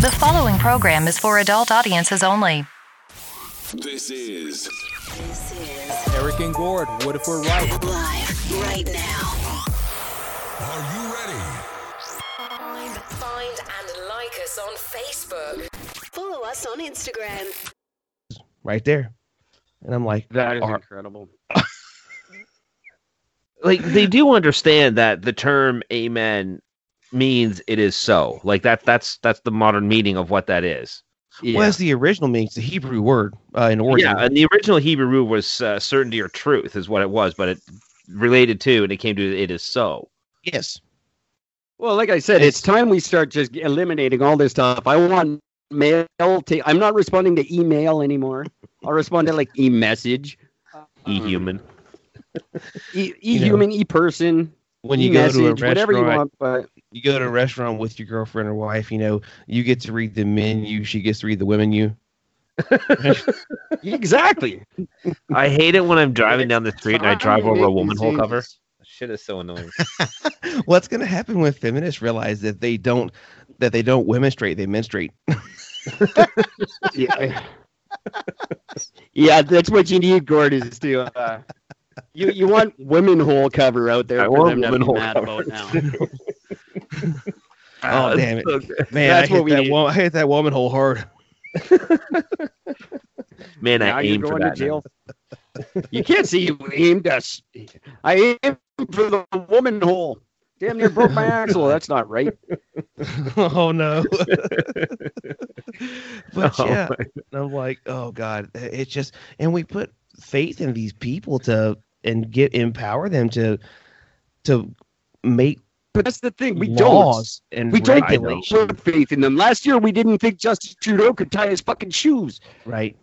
The following program is for adult audiences only. This is Eric and Gord. What if we're right? Live right now. Are you ready? Find and like us on Facebook. Follow us on Instagram. Right there. And I'm like, that is incredible. Like, they do understand that the term amen means it is so. Like, that's the modern meaning of what that is. Yeah. Well, that's the original meaning. It's the Hebrew word in origin. Yeah, and the original Hebrew was certainty or truth is what it was, but it related to, and it came to, it is so. Yes. Well, like I said, it's time we start just eliminating all this stuff. I want mail. I'm not responding to email anymore. I'll respond to, like, e-message. E-human. E-human, e-person. When you go to a restaurant, whatever you want, but you go to a restaurant with your girlfriend or wife, you know, you get to read the menu, she gets to read the women you. Exactly. I hate it when I'm driving down the street and I drive over a woman hole cover. Shit is so annoying. What's gonna happen when feminists realize that they don't womenstrate, they menstruate? Yeah. Yeah, that's what you need, Gord, is to you want women hole cover out there for them to be mad about now. Oh, damn it. Okay. Man, that's what we need. I hit that woman hole hard. Man, now I aimed for that. To jail. You can't see you aimed us. I aimed for the woman hole. Damn near broke my axle. That's not right. Oh, no. But, yeah, I'm like, oh, God. It's just, and we put faith in these people empower them to make. But that's the thing. We don't put faith in them. Last year, we didn't think Justice Trudeau could tie his fucking shoes. Right.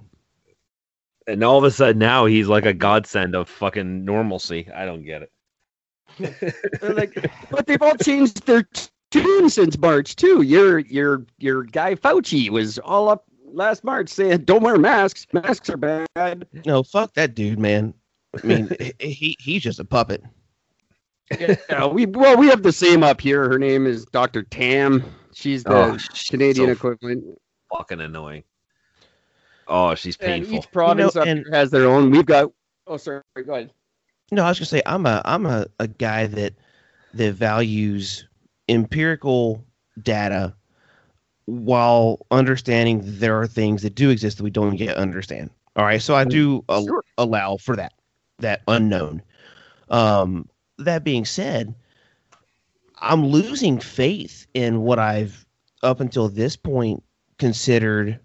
And all of a sudden now he's like a godsend of fucking normalcy. I don't get it. But they've all changed their tune since March too. Your guy Fauci was all up last March saying don't wear masks. Masks are bad. No, fuck that dude, man. I mean, he's just a puppet. Yeah, we have the same up here. Her name is Dr. Tam. She's the Canadian equivalent. Fucking annoying. Oh, she's painful. And each province up here has their own. We've got. Oh, sorry. Go ahead. No, I was gonna say I'm a guy that values empirical data while understanding there are things that do exist that we don't yet understand. All right, so I do allow for that unknown. That being said, I'm losing faith in what I've up until this point considered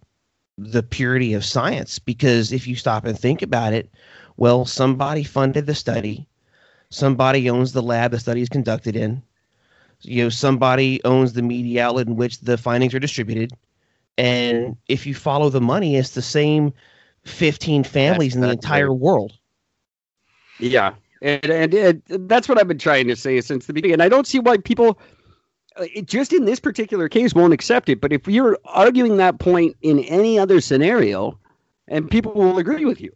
the purity of science, because if you stop and think about it, well, somebody funded the study, somebody owns the lab the study is conducted in, you know, somebody owns the media outlet in which the findings are distributed, and if you follow the money, it's the same 15 families in the entire world. Yeah, and that's what I've been trying to say since the beginning, and I don't see why people. It just in this particular case won't accept it, but if you're arguing that point in any other scenario, and people will agree with you.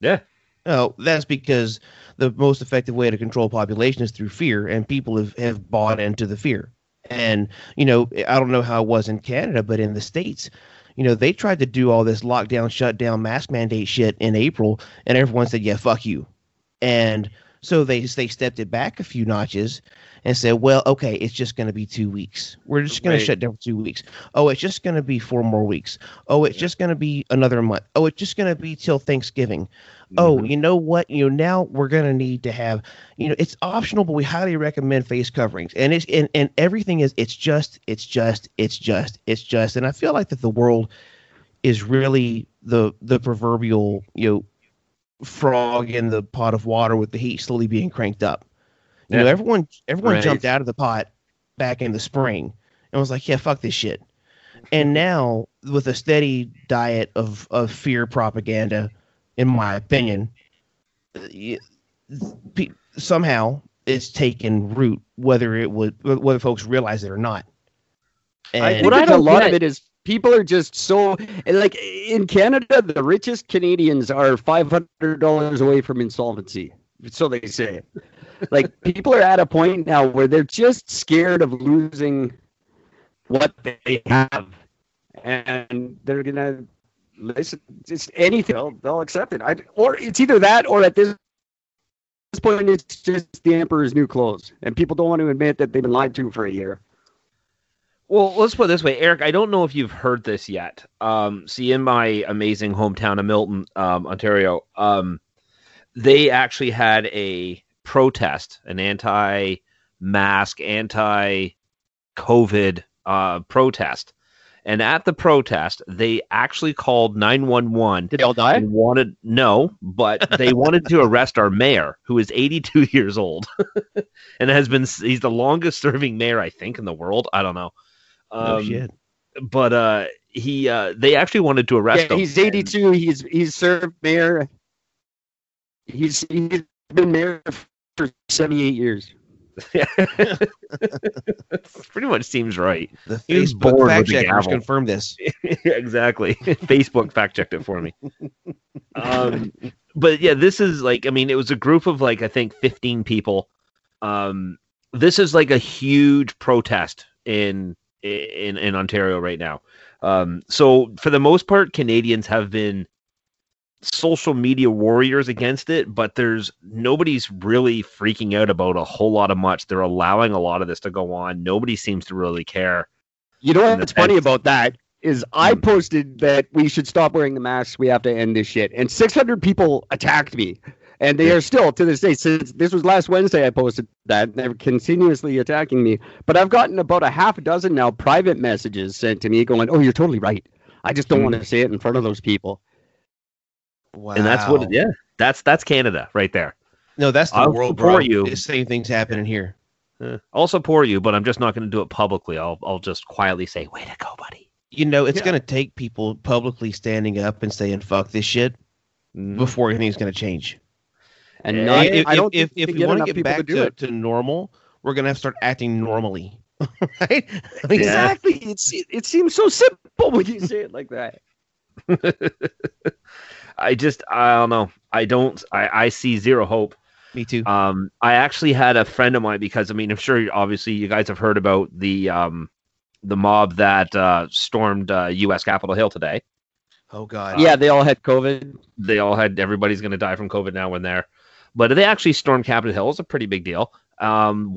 Yeah. Oh, that's because the most effective way to control population is through fear, and people have bought into the fear. And, you know, I don't know how it was in Canada, but in the States, you know, they tried to do all this lockdown, shutdown, mask mandate shit in April, and everyone said, yeah, fuck you. And so they stepped it back a few notches and said, well, okay, it's just going to be 2 weeks. We're just going to shut down for 2 weeks. Oh, it's just going to be 4 more weeks. Oh, it's just going to be another month. Oh, it's just going to be till Thanksgiving. Mm-hmm. Oh, you know what? You know, now we're going to need to have, you know, it's optional, but we highly recommend face coverings. And it's and everything is it's just. And I feel like that the world is really the proverbial, you know, frog in the pot of water with the heat slowly being cranked up. You know, everyone jumped out of the pot back in the spring and was like, yeah, fuck this shit. And now with a steady diet of fear propaganda, in my opinion, somehow it's taken root, whether folks realize it or not. And I think a lot of it is people are just so, like, in Canada, the richest Canadians are $500 away from insolvency. So they say. Like, people are at a point now where they're just scared of losing what they have, and they're gonna listen. It's anything, they'll accept it. Or it's either that, or at this point, it's just the emperor's new clothes, and people don't want to admit that they've been lied to for a year. Well, let's put it this way, Eric. I don't know if you've heard this yet. See, in my amazing hometown of Milton, Ontario, they actually had a protest, an anti-mask, anti-COVID protest. And at the protest, they actually called 911. Did they all die? No, but they wanted to arrest our mayor, who is 82 years old. And he's the longest serving mayor, I think, in the world. I don't know. Oh, shit. But they actually wanted to arrest him. He's 82. He's served mayor. He's been mayor for 78 years. Pretty much seems right. The Facebook fact checkers confirmed this. Exactly. Facebook fact checked it for me. But yeah, this is like, I mean, it was a group of like, I think 15 people. This is like a huge protest in Ontario right now. So for the most part, Canadians have been social media warriors against it, but nobody's really freaking out about a whole lot of much. They're allowing a lot of this to go on. Nobody seems to really care. You know what's funny about that is I posted that we should stop wearing the masks. We have to end this shit. And 600 people attacked me, and they are still to this day. Since this was last Wednesday, I posted that, and they're continuously attacking me, but I've gotten about a half a dozen now private messages sent to me going, "Oh, you're totally right. I just don't want to say it in front of those people." Wow. And that's that's Canada right there. No, that's the world, bro. The same thing's happening here. I'll support you, but I'm just not going to do it publicly. I'll just quietly say, "Way to go, buddy." You know, it's going to take people publicly standing up and saying, "Fuck this shit," before anything's going to change. And if we want to get back to normal, we're going to have to start acting normally. Right? Exactly. Yeah. It seems so simple when you say it like that. I don't know. I see zero hope. Me too. I actually had a friend of mine, because I mean, I'm sure obviously you guys have heard about the mob that stormed U.S. Capitol Hill today. Oh God. Yeah. They all had COVID. Everybody's going to die from COVID now and there, but they actually stormed Capitol Hill. It's a pretty big deal. One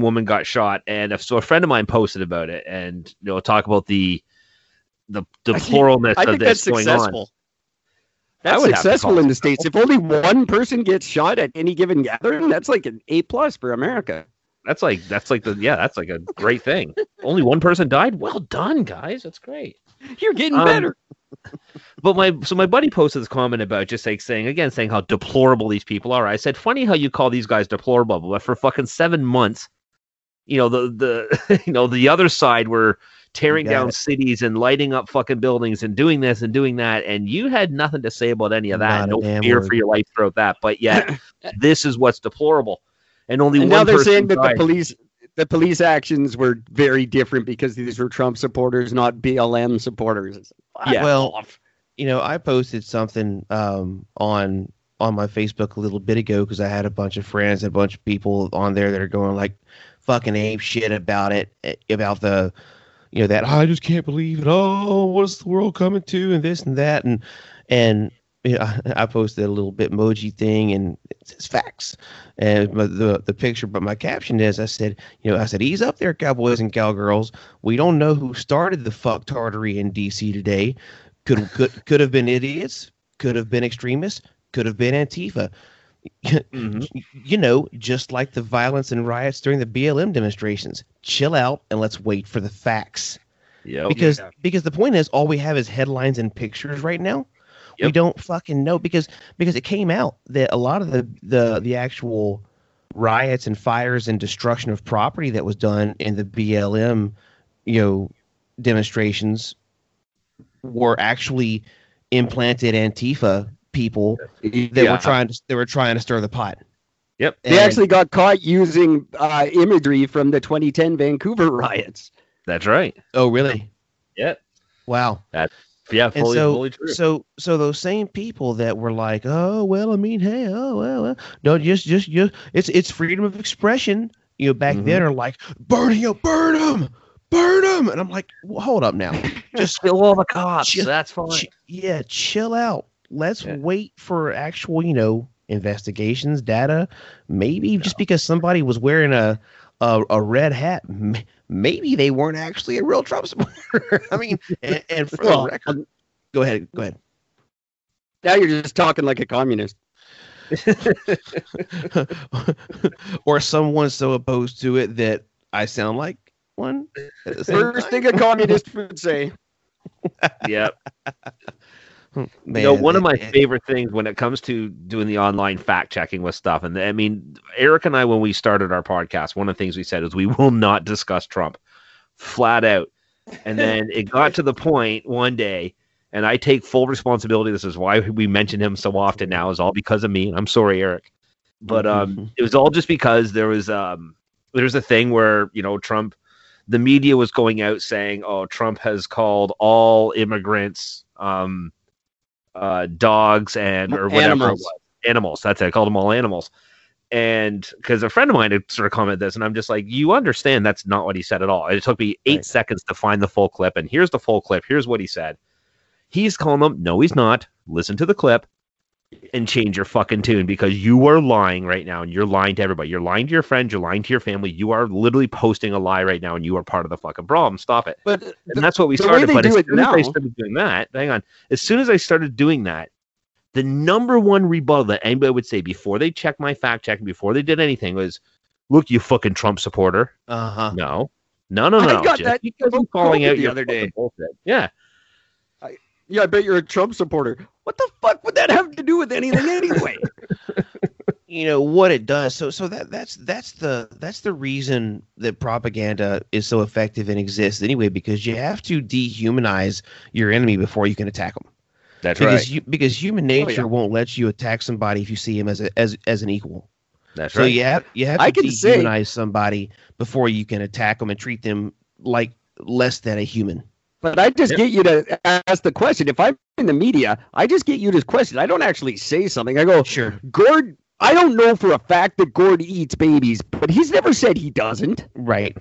woman got shot, and so a friend of mine posted about it, and you know, talk about the pluralness of this going on. That's successful in the States. If only one person gets shot at any given gathering, that's like an A+ for America. That's like a great thing. Only one person died. Well done, guys. That's great. You're getting better. But my buddy posted this comment about just like saying how deplorable these people are. I said, funny how you call these guys deplorable, but for fucking 7 months, you know, the other side were tearing down cities and lighting up fucking buildings and doing this and doing that, and you had nothing to say about any of that. No fear for your life throughout that. But yet, this is what's deplorable. And now they're saying that the police actions were very different because these were Trump supporters, not BLM supporters. Yeah. Well, you know, I posted something on my Facebook a little bit ago because I had a bunch of friends and a bunch of people on there that are going like fucking ape shit about it, about the. You know, that I just can't believe it. Oh, what's the world coming to, and this and that, and you know, I posted a little Bitmoji thing, and it says facts, and the picture. But my caption is, I said, ease up there, cowboys and cowgirls. We don't know who started the fuck tartary in DC today. Could have been idiots. Could have been extremists. Could have been Antifa. You know, just like the violence and riots during the BLM demonstrations, chill out and let's wait for the facts. Yep. Because the point is, all we have is headlines and pictures right now. Yep. We don't fucking know because it came out that a lot of the actual riots and fires and destruction of property that was done in the BLM, you know, demonstrations were actually implanted Antifa people that were trying to stir the pot. Yep. And they actually got caught using imagery from the 2010 Vancouver riots. That's right. Oh, really? Yeah. Wow. Fully true. So those same people that were like, "Oh, well, I mean, hey, oh, well, no, just it's freedom of expression," you know, back then, are like, "Burn him, burn him, burn them. And I'm like, well, hold up now. Just kill all the cops. That's fine. Chill out. Let's wait for actual, investigations, data. Maybe just because somebody was wearing a red hat, maybe they weren't actually a real Trump supporter. I mean, and for the record, go ahead. Now you're just talking like a communist. Or someone so opposed to it that I sound like one. First thing a communist would say. Yep. Man, one of my favorite things when it comes to doing the online fact checking with stuff, and I mean, Eric and I, when we started our podcast, one of the things we said is we will not discuss Trump, flat out. And then it got to the point one day, and I take full responsibility. This is why we mention him so often now, is all because of me. And I'm sorry, Eric, but it was all just because there was a thing where Trump, the media was going out saying, "Oh, Trump has called all immigrants dogs and or whatever animals." Animals. That's it. I called them all animals. And because a friend of mine had sort of commented this, and I'm just like, you understand that's not what he said at all. It took me 8 seconds to find the full clip, and here's the full clip. Here's what he said. He's calling them. No, he's not. Listen to the clip and change your fucking tune, because you are lying right now, and you're lying to everybody. You're lying to your friends. You're lying to your family. You are literally posting a lie right now, and you are part of the fucking problem. Stop it. But and that's what we started. But as soon as I started doing that, hang on. As soon as I started doing that, the number one rebuttal that anybody would say before they checked my fact check, before they did anything, was, "Look, you fucking Trump supporter." No. I got that. Because I'm calling out the other day. Bullshit. Yeah. Yeah, I bet you're a Trump supporter. What the fuck would that have to do with anything anyway? You know what it does. So that's the reason that propaganda is so effective and exists anyway, because you have to dehumanize your enemy before you can attack them. That's right. Because human nature won't let you attack somebody if you see him as an equal. That's right. So you have to dehumanize somebody before you can attack them and treat them like less than a human. But I just get you to ask the question. If I'm in the media, I just get you to question. I don't actually say something. I go, sure, Gord, I don't know for a fact that Gord eats babies, but he's never said he doesn't. Right.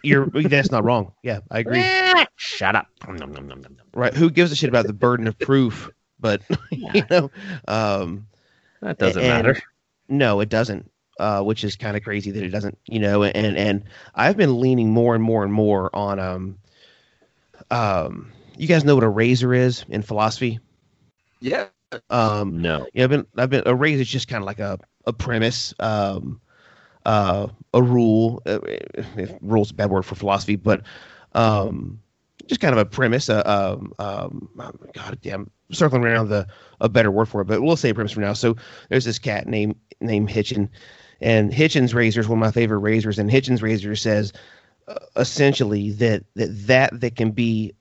That's not wrong. Yeah, I agree. Shut up. Right. Who gives a shit about the burden of proof? But, that doesn't matter. No, it doesn't. Which is kind of crazy that it doesn't, and I've been leaning more and more and more on, you guys know what a razor is in philosophy? Yeah. No. Yeah, I've been a razor is just kind of like a premise, a rule. Rule's a bad word for philosophy, but just kind of a premise. Goddamn, circling around a better word for it, but we'll say a premise for now. So there's this cat named Hitchin, and Hitchens's razor is one of my favorite razors. And Hitchens's razor says, essentially, that can be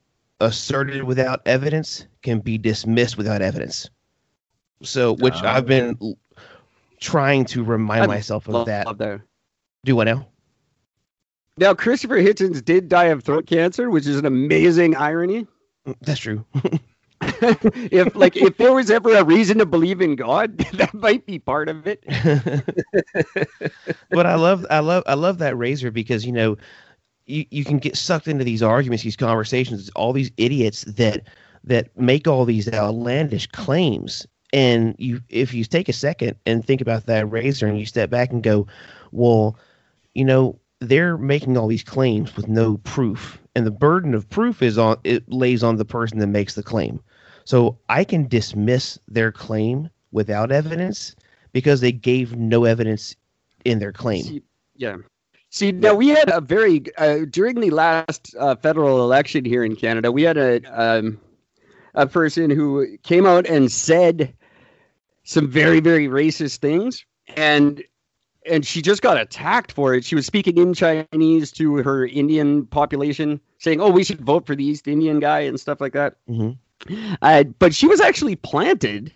asserted without evidence can be dismissed without evidence. So, which I've been trying to remind myself of that. Do what now? Now, Christopher Hitchens did die of throat cancer, which is an amazing irony. That's true. If there was ever a reason to believe in God, that might be part of it. But I love that razor, because you can get sucked into these arguments, these conversations, all these idiots that make all these outlandish claims. And if you take a second and think about that razor, and you step back and go, well, they're making all these claims with no proof, and the burden of proof lays on the person that makes the claim. So I can dismiss their claim without evidence because they gave no evidence in their claim. See, now we had a very during the last federal election here in Canada, we had a person who came out and said some very, very racist things, and she just got attacked for it. She was speaking in Chinese to her Indian population, saying, "Oh, we should vote for the East Indian guy" and stuff like that. Mm-hmm. But she was actually planted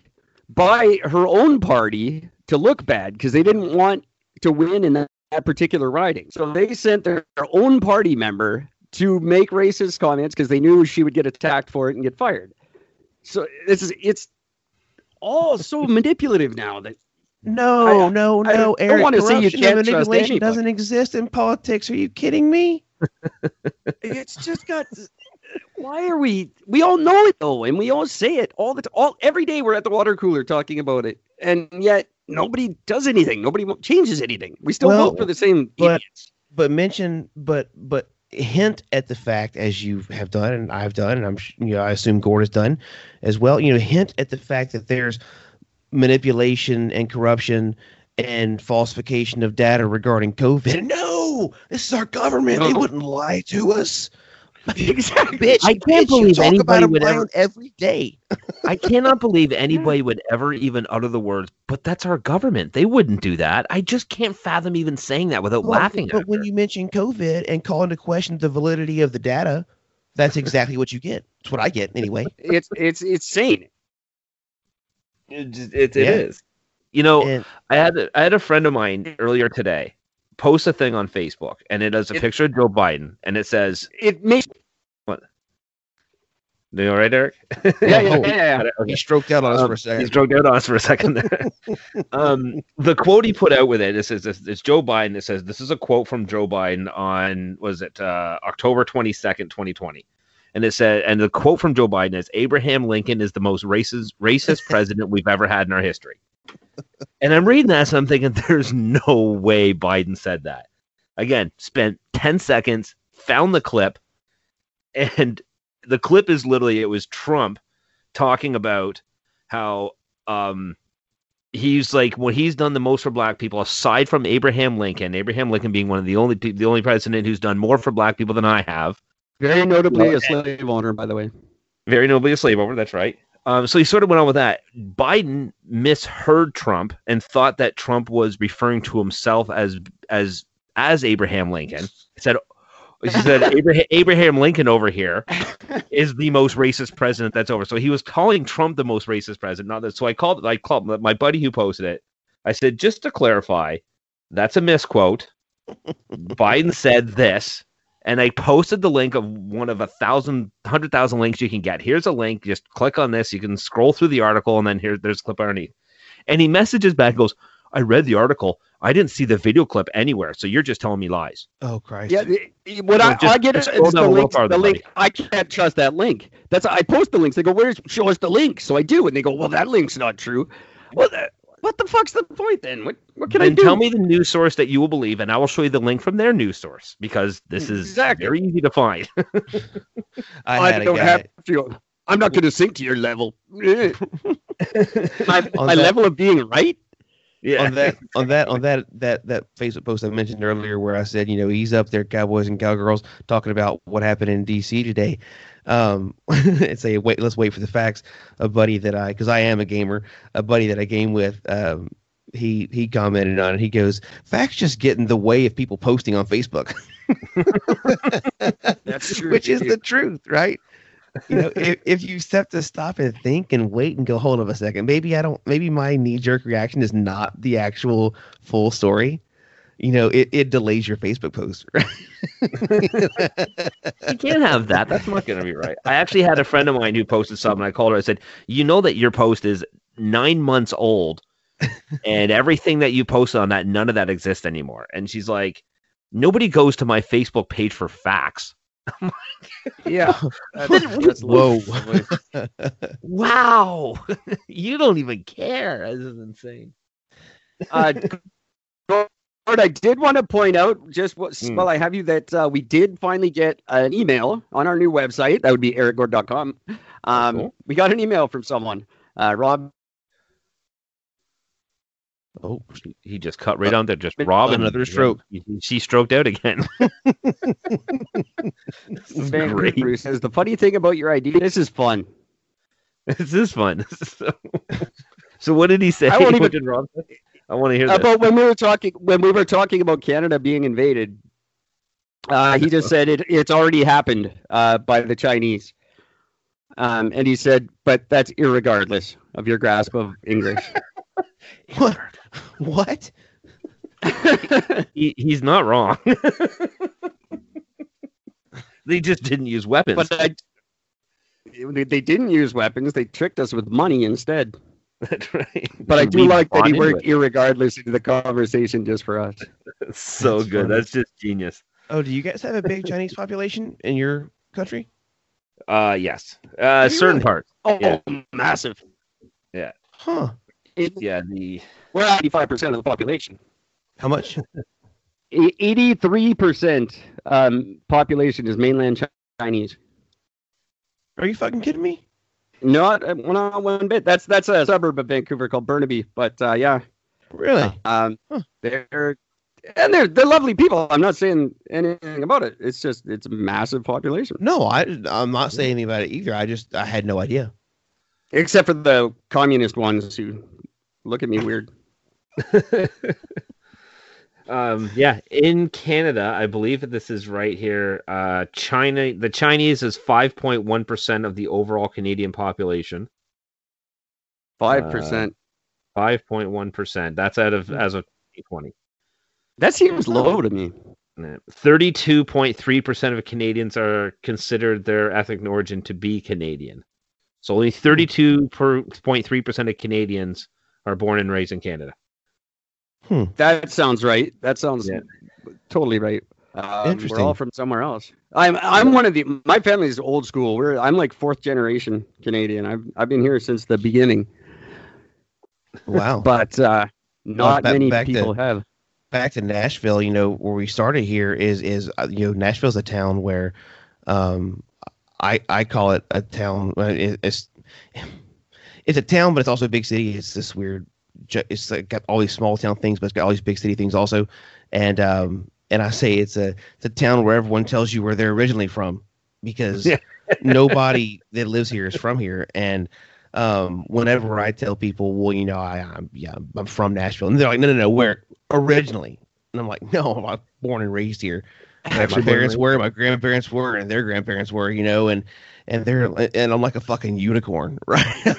by her own party to look bad, because they didn't want to win in that particular riding. So they sent their own party member to make racist comments because they knew she would get attacked for it and get fired. So it's all so manipulative now that. No, Eric. I don't want to say you can't trust anybody. Manipulation doesn't exist in politics. Are you kidding me? It's just got. Why are we? We all know it though, and we all say it all the time. Every day we're at the water cooler talking about it, and yet nobody does anything. Nobody changes anything. We still vote for the same idiots. But hint at the fact, as you have done and I've done, and I assume Gord has done as well. Hint at the fact that there's manipulation and corruption and falsification of data regarding COVID. No, this is our government. No. They wouldn't lie to us. Exactly. Bitch, I can't believe anybody would ever every day. I cannot believe anybody would ever even utter the words, but that's our government. They wouldn't do that. I just can't fathom even saying that without laughing at it. But when you mention COVID and call into question the validity of the data, that's exactly what you get. It's what I get anyway. It's insane. It is. I had a friend of mine earlier today post a thing on Facebook, and it has a picture of Joe Biden, and it says, "It makes what? You all right, Eric? Yeah. Okay. He stroked out on us for a second. There. The quote he put out with it says, "It's Joe Biden." It says, "This is a quote from Joe Biden on October 22nd, 2020." And it said, and the quote from Joe Biden is, "Abraham Lincoln is the most racist president we've ever had in our history." And I'm reading that, so I'm thinking, there's no way Biden said that. Again, spent 10 seconds, found the clip, and the clip is literally, it was Trump talking about how he's like, well, he's done the most for black people aside from Abraham Lincoln being one of the only president who's done more for black people than I have. Very notably a slave owner, by the way. Very notably a slave owner, that's right. So he sort of went on with that. Biden misheard Trump and thought that Trump was referring to himself as Abraham Lincoln. He said Abraham Lincoln over here is the most racist president that's over. So he was calling Trump the most racist president. So I called my buddy who posted it. I said, just to clarify, that's a misquote. Biden said this. And I posted the link of one of 100,000 links you can get. Here's a link. Just click on this. You can scroll through the article, and then there's a clip underneath. And he messages back and goes, I read the article. I didn't see the video clip anywhere, so you're just telling me lies. Oh, Christ. Yeah, I get it. It's the link. I can't trust that link. I post the links. They go, show us the link. So I do. And they go, well, that link's not true. Well, what the fuck's the point then? What can I do? Tell me the news source that you will believe, and I will show you the link from their news source, because this is very easy to find. I'm not going to sink to your level. my level of being right. Yeah. On that Facebook post I mentioned earlier, where I said, he's up there, cowboys and cowgirls, talking about what happened in DC today. It's a wait. Let's wait for the facts. A buddy that I game with, he commented on it. He goes, "Facts just get in the way of people posting on Facebook." That's true. Which is the truth, right? If you have to stop and think and wait and go, hold on a second, maybe my knee-jerk reaction is not the actual full story. It delays your Facebook post. Right? You can't have that. That's not going to be right. I actually had a friend of mine who posted something. I called her. I said, that your post is 9 months old, and everything that you posted on that, none of that exists anymore. And she's like, nobody goes to my Facebook page for facts. Yeah. That's whoa. Wow. You don't even care. This is insane. Gord, I did want to point out, just while I have you, that we did finally get an email on our new website. That would be ericgord.com. Cool. We got an email from someone, Rob. Oh, he just cut right on there. Just Rob, another stroke. She stroked out again. Vancouver says, the funny thing about your idea. This is fun. So what did he say? I want to hear about when we were talking about Canada being invaded. He just said it's already happened by the Chinese, and he said, but that's irregardless of your grasp of English. What? He's not wrong. They just didn't use weapons. But they didn't use weapons. They tricked us with money instead. That's right. But I do like that he worked irregardless into the conversation just for us. That's so good. Funny. That's just genius. Oh, do you guys have a big Chinese population in your country? Yes. Certain parts. Oh, yeah. Massive. Yeah. Huh. Yeah. We're 85% of the population. How much? 83% population is mainland Chinese. Are you fucking kidding me? Not one bit. That's a suburb of Vancouver called Burnaby. But yeah. Really? They're lovely people. I'm not saying anything about it. It's just it's a massive population. No, I'm not saying anything about it either. I had no idea. Except for the communist ones who look at me weird. Yeah, in Canada, I believe that this is right here. China, the Chinese is 5.1% of the overall Canadian population. 5%. 5.1%. That's as of 2020. That seems low to me. 32.3% of Canadians are considered their ethnic origin to be Canadian. So only 32.3% of Canadians are born and raised in Canada. That sounds right. That sounds totally right. Interesting. We're all from somewhere else. I'm one of the. My family's old school. I'm like fourth generation Canadian. I've been here since the beginning. Wow. But not many people have. Back to Nashville, you know, where we started here is you know, Nashville's a town where I call it a town. It's a town, but it's also a big city. It's this weird. It's like got all these small town things, but it's got all these big city things also. And I say it's a town where everyone tells you where they're originally from because nobody that lives here is from here. And whenever I tell people, well, you know, I'm from Nashville, and they're like, no, where originally? And I'm like, no, I'm born and raised here. My parents were, my grandparents were, and their grandparents were, you know, and I'm like a fucking unicorn, right?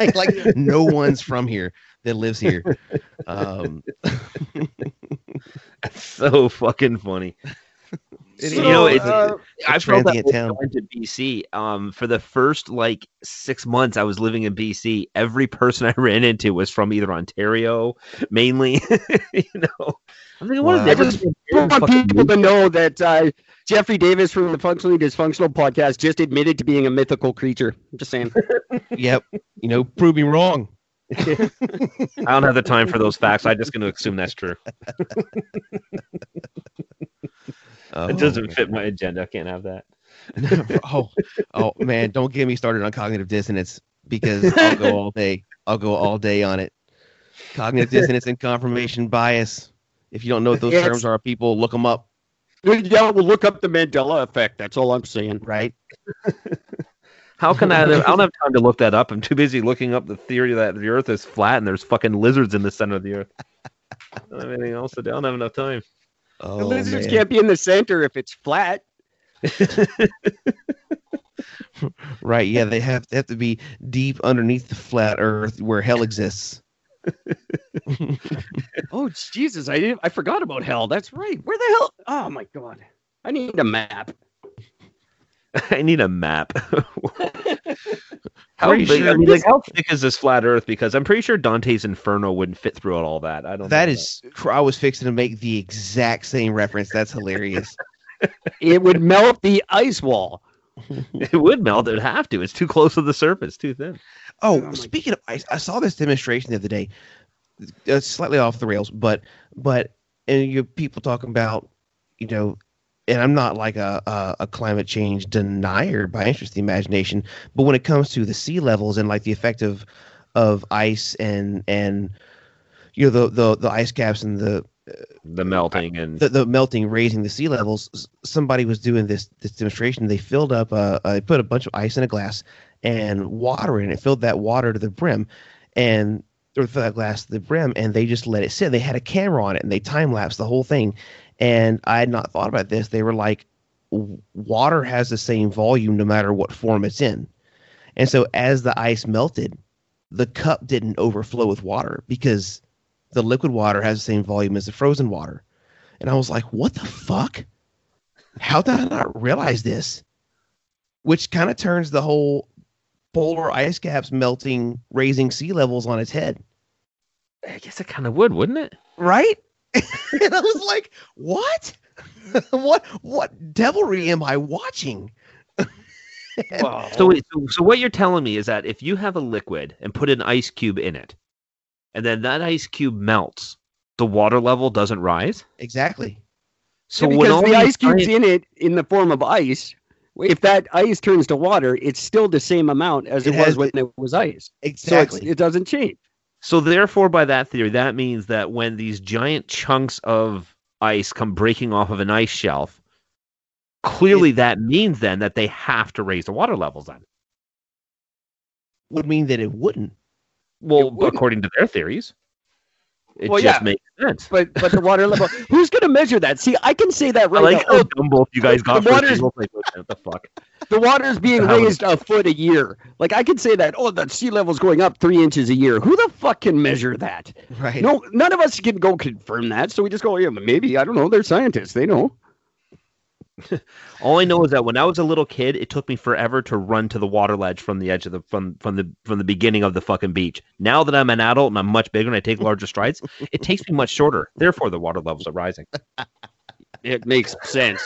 like no one's from here that lives here. That's so fucking funny. So, you know, I felt that way going to BC. For the first 6 months I was living in BC, every person I ran into was from either Ontario, mainly. You know, I'm like, what is that? I want people to know that Jeffrey Davis from the Functionally Dysfunctional podcast just admitted to being a mythical creature. I'm just saying. Yep. You know, prove me wrong. I don't have the time for those facts. I'm just going to assume that's true. It doesn't fit my agenda. I can't have that. oh man, don't get me started on cognitive dissonance because I'll go all day. I'll go all day on it. Cognitive dissonance and confirmation bias. If you don't know what those terms are, people, look them up. Yeah, we'll look up the Mandela effect. That's all I'm saying. Right. How can I? I don't have time to look that up. I'm too busy looking up the theory that the Earth is flat and there's fucking lizards in the center of the Earth. I don't have anything else to do. I don't have enough time. Oh, the lizards can't be in the center if it's flat. Right? Yeah, they have to be deep underneath the flat Earth where hell exists. Oh Jesus! I forgot about hell. That's right. Where the hell? Oh my God! I need a map. I need a map. How thick is this flat Earth? Because I'm pretty sure Dante's Inferno wouldn't fit through all that. I was fixing to make the exact same reference. That's hilarious. It would melt the ice wall. It would melt. It would have to. It's too close to the surface. Too thin. Oh speaking of ice, I saw this demonstration the other day. Slightly off the rails, but and you people talking about, you know. And I'm not like a climate change denier by interest of the imagination, but when it comes to the sea levels and like the effect of ice and you know the ice caps and the melting and the melting raising the sea levels, somebody was doing this demonstration. They filled up they put a bunch of ice in a glass and water in it, filled that water to the brim, and or filled that glass to the brim, and they just let it sit. They had a camera on it and they time lapsed the whole thing. And I had not thought about this. They were like, water has the same volume no matter what form it's in. And so as the ice melted, the cup didn't overflow with water because the liquid water has the same volume as the frozen water. And I was like, what the fuck? How did I not realize this? Which kind of turns the whole polar ice caps melting, raising sea levels on its head. I guess it kind of would, wouldn't it? Right? And I was like, what? What devilry am I watching? Wow. So what you're telling me is that if you have a liquid and put an ice cube in it, and then that ice cube melts, the water level doesn't rise? Exactly. So yeah, because when the ice cube's in it in the form of ice, if that ice turns to water, it's still the same amount as it was when it was ice. Exactly. So it doesn't change. So therefore, by that theory, that means that when these giant chunks of ice come breaking off of an ice shelf, clearly that means then that they have to raise the water levels then. Would mean that it wouldn't. Well, it wouldn't. According to their theories. It just makes sense. But the water level, who's going to measure that? See, I can say that right now. I like how dumb you guys got. The water's being raised a foot a year. Like, I could say that, the sea level's going up 3 inches a year. Who the fuck can measure that? Right. No, none of us can go confirm that. So we just go, yeah, maybe, I don't know, they're scientists. They know. All I know is that when I was a little kid, it took me forever to run to the water ledge from the edge of the from the beginning of the fucking beach. Now that I'm an adult and I'm much bigger and I take larger strides, it takes me much shorter. Therefore, the water levels are rising. It makes sense.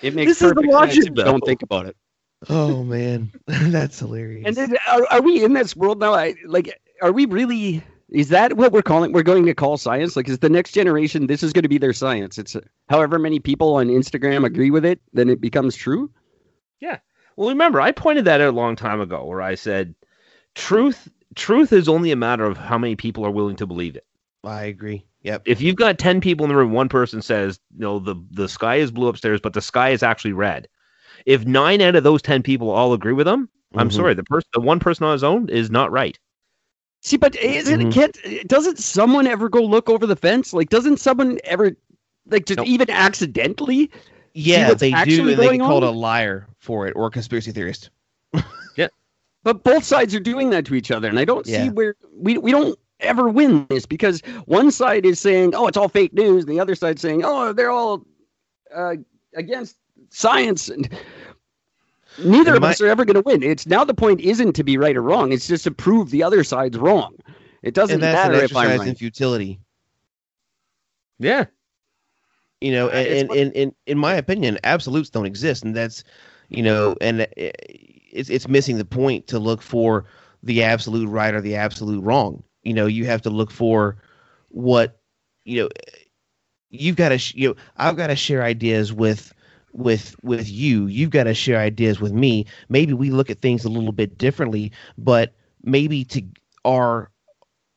It makes perfect sense if you don't think about it. Oh man, that's hilarious. And then, are we in this world now? Are we really? Is that what we're going to call science? Like, is the next generation, this is going to be their science? It's however many people on Instagram agree with it, then it becomes true? Yeah. Well, remember, I pointed that out a long time ago where I said, truth is only a matter of how many people are willing to believe it. I agree. Yep. If you've got 10 people in the room, one person says, no, the sky is blue upstairs, but the sky is actually red. If 9 out of those 10 people all agree with them, mm-hmm. I'm sorry, the one person on his own is not right. See, but doesn't someone ever go look over the fence? Like, doesn't someone ever, even accidentally? Yeah, they do, and they get called a liar for it or a conspiracy theorist. Yeah, but both sides are doing that to each other, and I don't see where we don't ever win this, because one side is saying, "Oh, it's all fake news," and the other side saying, "Oh, they're all against science." And neither of us are ever going to win. It's now the point isn't to be right or wrong. It's just to prove the other side's wrong. It doesn't matter if I'm right. In futility. Yeah. You know, and in my opinion, absolutes don't exist. And that's, you know, and it's missing the point to look for the absolute right or the absolute wrong. You know, you have to look for what, you know, you've got to, you know, I've got to share ideas with you, you've got to share ideas with me. Maybe we look at things a little bit differently, but maybe to our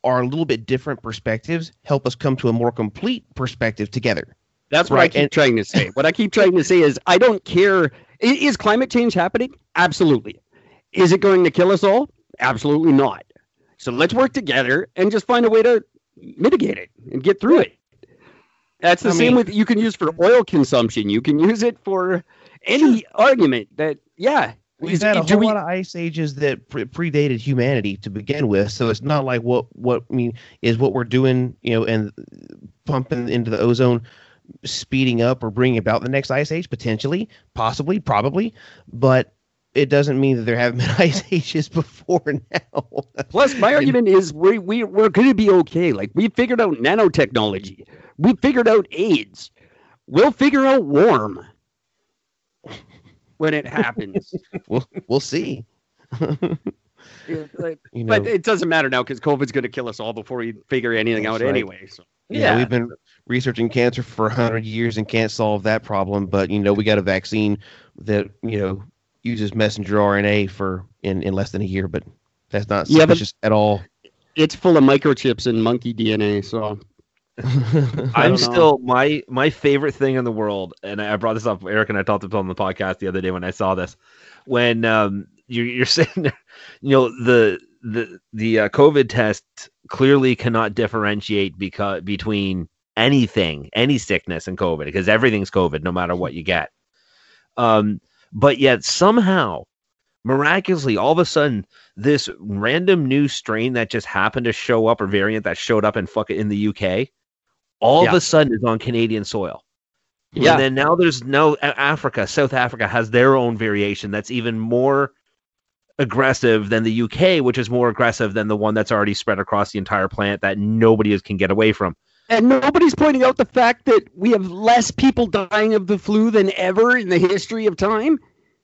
little bit different perspectives help us come to a more complete perspective together. That's what I keep trying to say. What I keep trying to say is, I don't care. Is climate change happening? Absolutely. Is it going to kill us all? Absolutely not. So let's work together and just find a way to mitigate it and get through it. That's the same with, you can use for oil consumption. You can use it for any argument that, We've had a whole lot of ice ages that predated humanity to begin with. So it's not like what we're doing, you know, and pumping into the ozone, speeding up or bringing about the next ice age, potentially, possibly, probably. But it doesn't mean that there haven't been ice ages before now. Plus, my argument is we're going to be okay. Like, we figured out nanotechnology. We figured out AIDS. We'll figure out warm when it happens. We'll see. But it doesn't matter now, because COVID's going to kill us all before we figure anything out anyway. So. Yeah, we've been researching cancer for 100 years and can't solve that problem. But, you know, we got a vaccine that, you know, uses messenger RNA for in less than a year. But that's not suspicious at all. It's full of microchips and monkey DNA, so... I'm still my favorite thing in the world, and I brought this up, Eric, and I talked about on the podcast the other day when I saw this. When you're saying, you know, the COVID test clearly cannot differentiate between anything, any sickness, and COVID, because everything's COVID, no matter what you get. But yet somehow, miraculously, all of a sudden, this random new strain that just happened to show up, or variant that showed up in the UK. All of a sudden is on Canadian soil. Yeah. And then now there's South Africa has their own variation that's even more aggressive than the UK, which is more aggressive than the one that's already spread across the entire planet that nobody can get away from. And nobody's pointing out the fact that we have less people dying of the flu than ever in the history of time.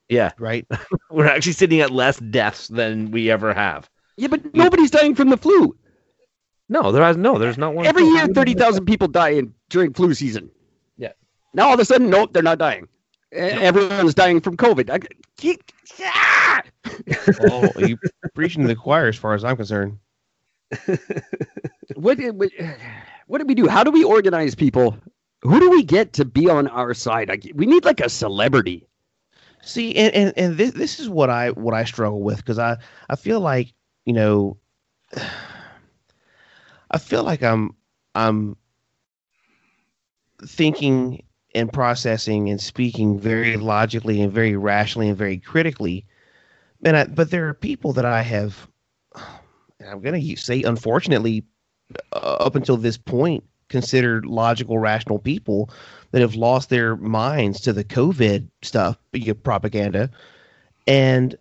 Yeah, right. We're actually sitting at less deaths than we ever have. Yeah, but nobody's dying from the flu. No, there's not one. Every year, 30,000 people die during flu season. Yeah. Now, all of a sudden, nope, they're not dying. No. Everyone's dying from COVID. Oh, you're preaching to the choir as far as I'm concerned. What do we do? How do we organize people? Who do we get to be on our side? We need like a celebrity. See, and this is what I struggle with, because I feel like, you know, I feel like I'm thinking and processing and speaking very logically and very rationally and very critically. But there are people that I have, and I'm going to say unfortunately, up until this point, considered logical, rational people that have lost their minds to the COVID stuff, propaganda. And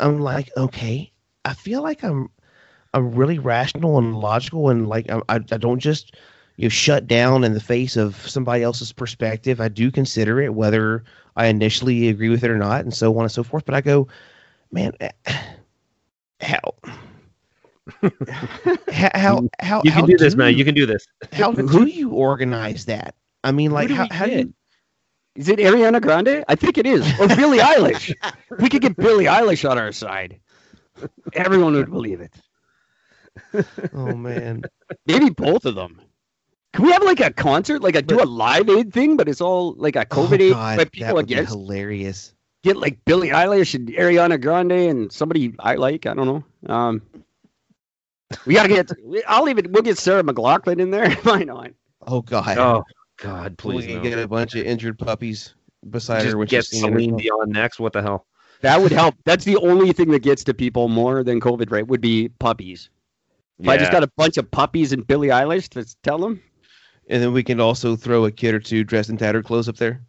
I'm like, okay, I feel like I'm really rational and logical, and like I don't just shut down in the face of somebody else's perspective. I do consider it, whether I initially agree with it or not, and so on and so forth. But I go, man, how you can do this, man? You can do this. Who do you organize that? I mean, like, how do you? Is it Ariana Grande? I think it is, or Billie Eilish. We could get Billie Eilish on our side. Everyone would believe it. Oh man, maybe both of them. Can we have like a concert, do a Live Aid thing, but it's all like a COVID aid? But people are hilarious. Get like Billie Eilish and Ariana Grande and somebody I like. I don't know. We gotta get. We'll get Sarah McLaughlin in there. Why not? Oh God. Oh God, please. We can get a bunch of injured puppies beside her when she's singing. Just get Celine Dion next. What the hell? That would help. That's the only thing that gets to people more than COVID, right? Would be puppies. If I just got a bunch of puppies and Billie Eilish to tell them. And then we can also throw a kid or two dressed in tattered clothes up there.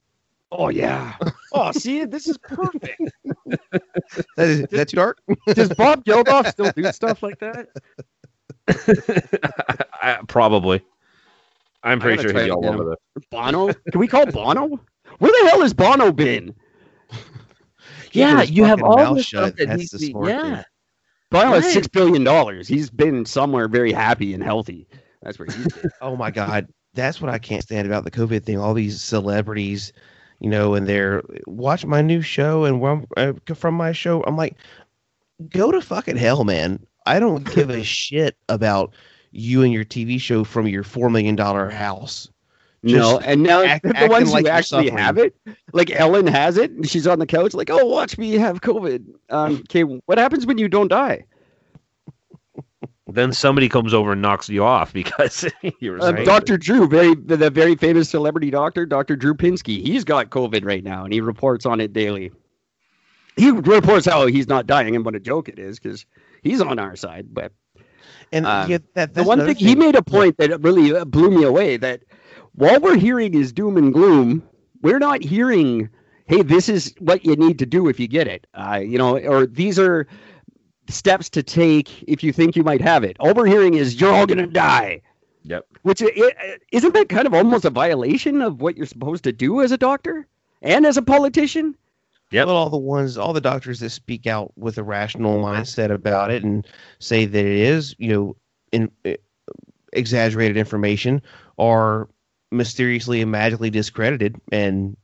Oh, yeah. Oh, see, this is perfect. That's dark. Does Bob Geldof still do stuff like that? Probably. I'm pretty sure he's all over this. Bono? Can we call Bono? Where the hell has Bono been? Yeah, you have all this stuff that needs to be... Yeah. Bono has $6 billion. He's been somewhere very happy and healthy. That's where he's been. Oh, my God. That's what I can't stand about the COVID thing. All these celebrities, you know, and they're watch my new show and where I'm from my show. I'm like, go to fucking hell, man. I don't give a shit about you and your TV show from your $4 million house. No, and now the ones who actually have it, like Ellen has it, and she's on the couch like, oh, watch me have COVID. Okay, what happens when you don't die? Then somebody comes over and knocks you off because you're Dr. Drew, the very famous celebrity doctor, Dr. Drew Pinsky, he's got COVID right now, and he reports on it daily. He reports how he's not dying, and what a joke it is, because he's on our side. But and the one thing, he made a point that really blew me away, that while we're hearing is doom and gloom, we're not hearing, hey, this is what you need to do if you get it, or these are steps to take if you think you might have it. All we're hearing is you're all going to die. Yep. Which isn't that kind of almost a violation of what you're supposed to do as a doctor and as a politician? Yeah. Well, all the doctors that speak out with a rational mindset about it and say that it is, exaggerated information are mysteriously and magically discredited, and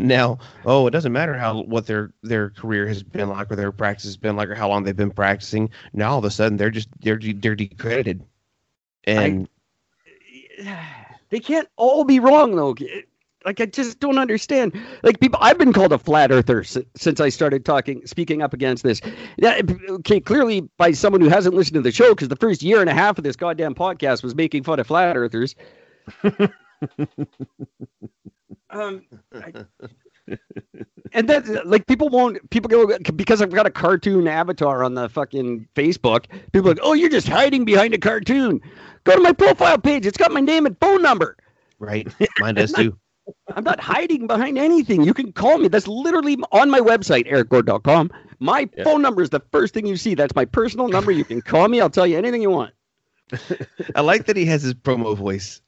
now it doesn't matter what their career has been like, or their practice has been like, or how long they've been practicing. Now all of a sudden they're decredited, and they can't all be wrong though. Like I just don't understand. Like people, I've been called a flat earther since I started speaking up against this. Yeah, okay, clearly by someone who hasn't listened to the show, because the first year and a half of this goddamn podcast was making fun of flat earthers. And that, like, people go, because I've got a cartoon avatar on the fucking Facebook, people are like, oh, you're just hiding behind a cartoon. Go to my profile page, it's got my name and phone number. Right, mine does too. I'm not hiding behind anything. You can call me. That's literally on my website, ericgord.com. My phone number is the first thing you see. That's my personal number. You can call me. I'll tell you anything you want. I like that he has his promo voice.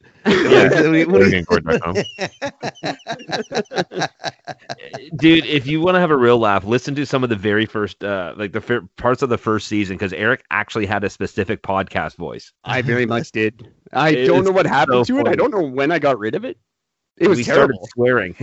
Dude, if you want to have a real laugh, listen to some of the very first parts of the first season, because Eric actually had a specific podcast voice. I very much did. I don't know what happened to it. I don't know when I got rid of it. It was terrible. Swearing.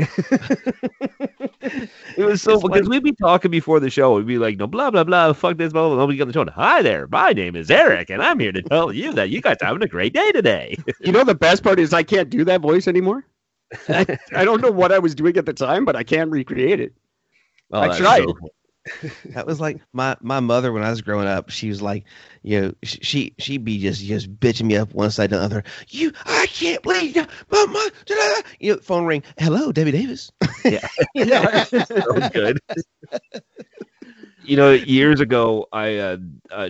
It was so, because we'd be talking before the show. We'd be like, no, blah, blah, blah. Fuck this, blah, blah, blah. We'd get on the show. And, hi there. My name is Eric, and I'm here to tell you that you guys are having a great day today. You know, the best part is I can't do that voice anymore. I don't know what I was doing at the time, but I can't recreate it. Well, I tried. So cool. That was like my mother when I was growing up. She was like, you know, she'd be just bitching me up one side to the other. I can't believe you, mama. You know, phone ring. Hello, Debbie Davis. Yeah, yeah. So good. You know, years ago, I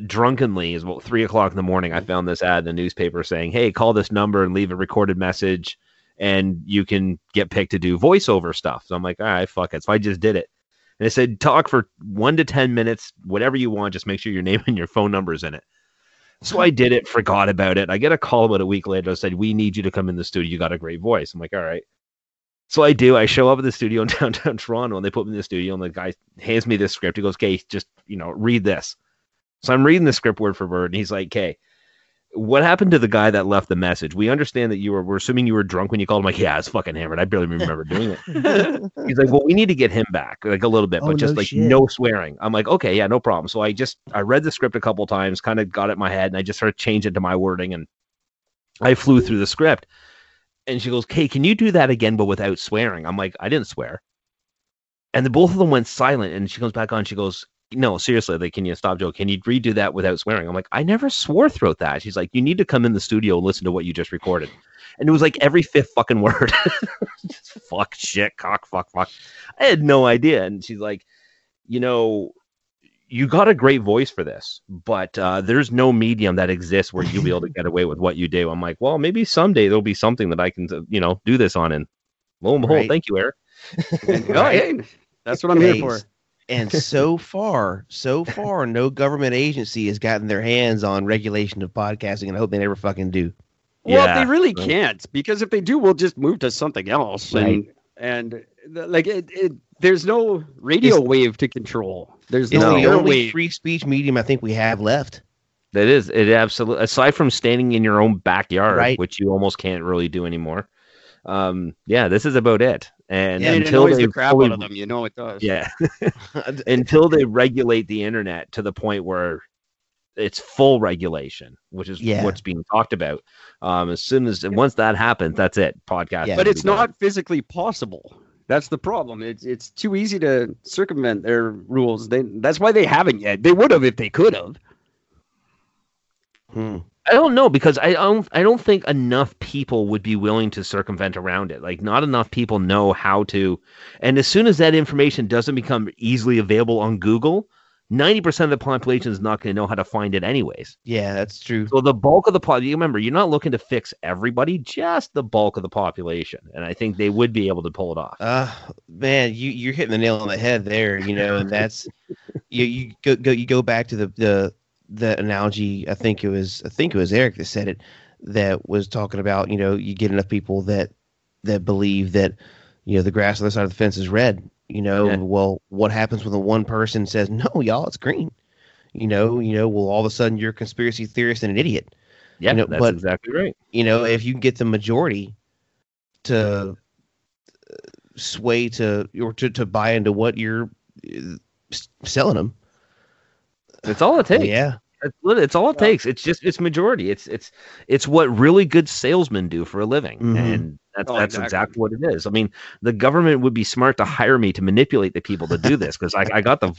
drunkenly, is about 3:00 in the morning, I found this ad in the newspaper saying, "Hey, call this number and leave a recorded message, and you can get picked to do voiceover stuff." So I'm like, all right, fuck it. So I just did it. And it said, talk for 1 to 10 minutes, whatever you want. Just make sure your name and your phone number is in it. So I did it, forgot about it. I get a call about a week later. I said, we need you to come in the studio. You got a great voice. I'm like, all right. So I do. I show up at the studio in downtown Toronto, and they put me in the studio, and the guy hands me this script. He goes, okay, just, you know, read this. So I'm reading the script word for word, and he's like, okay, what happened to the guy that left the message? We understand that we're assuming you were drunk when you called him. Like, yeah, I was fucking hammered. I barely remember doing it. He's like, well, we need to get him back, like a little bit, but no swearing. I'm like, okay, yeah, no problem. So I read the script a couple times, kind of got it in my head, and I just sort of changed it to my wording, and I flew through the script. And she goes, "Hey, can you do that again, but without swearing?" I'm like, I didn't swear. And the both of them went silent, and she comes back on. She goes, no, seriously, like, can you stop, Joe? Can you redo that without swearing? I'm like, I never swore throughout that. She's like, you need to come in the studio and listen to what you just recorded. And it was like every fifth fucking word. Just fuck, shit, cock, fuck, fuck. I had no idea. And she's like, you know, you got a great voice for this, but there's no medium that exists where you'll be able to get away with what you do. I'm like, well, maybe someday there'll be something that I can, you know, do this on. And lo and behold, thank you, Eric. Right. That's what I'm here for. And so far, no government agency has gotten their hands on regulation of podcasting, and I hope they never fucking do. Well, yeah, they really can't, because if they do, we'll just move to something else. Right. And there's no radio wave to control. It's the only free speech medium I think we have left. That is it. Absolutely. Aside from standing in your own backyard, right, which you almost can't really do anymore. Yeah, this is about it. And until it annoys the crap out of them, you know it does. Yeah. Until they regulate the internet to the point where it's full regulation, which is what's being talked about. Once that happens, that's it. Podcast. Yeah. But it's not physically possible. That's the problem. It's too easy to circumvent their rules. That's why they haven't yet. They would have if they could have. I don't know, because I don't think enough people would be willing to circumvent around it. Like, not enough people know how to. And as soon as that information doesn't become easily available on Google, 90% of the population is not going to know how to find it anyways. Yeah, that's true. So the bulk of the population, remember, you're not looking to fix everybody, just the bulk of the population. And I think they would be able to pull it off. Man, you're hitting the nail on the head there, you know, and that's you go back to the analogy. I think it was Eric that said it, that was talking about, you know, you get enough people that believe that, you know, the grass on the side of the fence is red, you know. Yeah. Well, what happens when the one person says, no, y'all, it's green, you know, well, all of a sudden you're a conspiracy theorist and an idiot. Yeah, you know, that's exactly right. You know, if you can get the majority to sway to, or to buy into what you're selling them, it's all it takes. Yeah, it's all it takes. It's just majority. It's what really good salesmen do for a living, and that's exactly what it is. I mean, the government would be smart to hire me to manipulate the people to do this, because I got the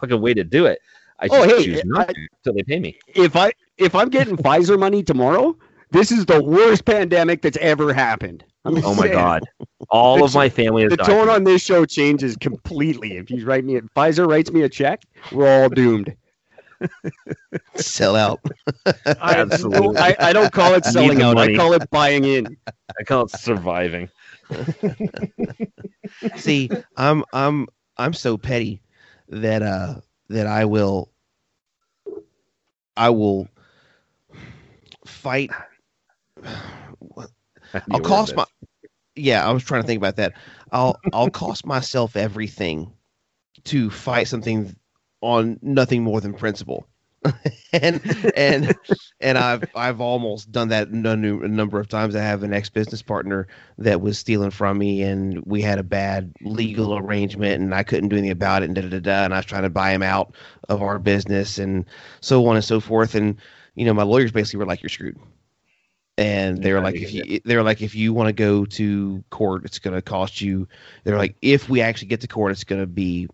fucking way to do it. I just choose not to until they pay me. If I'm getting Pfizer money tomorrow, this is the worst pandemic that's ever happened. Oh my God! All of my family has died. The tone on this show changes completely. If Pfizer writes me a check, we're all doomed. Sell out. Absolutely. I don't call it selling out. Money. I call it buying in. I call it surviving. See, I'm so petty that I will. fight. I'll cost my. Yeah, I was trying to think about that. I'll cost myself everything to fight something on nothing more than principle. and I've almost done that a number of times. I have an ex-business partner that was stealing from me, and we had a bad legal arrangement, and I couldn't do anything about it, and and I was trying to buy him out of our business, and so on and so forth. And you know, my lawyers basically were like, "You're screwed," and they were like, if you want to go to court, it's going to cost you. They're like, if we actually get to court, it's going to be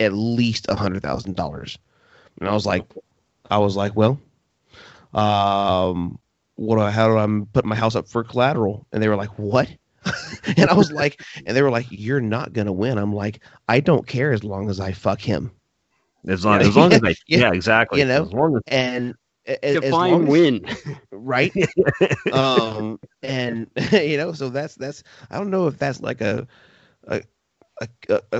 at least $100,000. And I was like, well, how do I put my house up for collateral? And they were like, what? And I was like, and they were like, you're not going to win. I'm like, I don't care as long as I fuck him. As long as I, exactly. You know, as long as, win. Right. And you know, so that's, I don't know if that's like a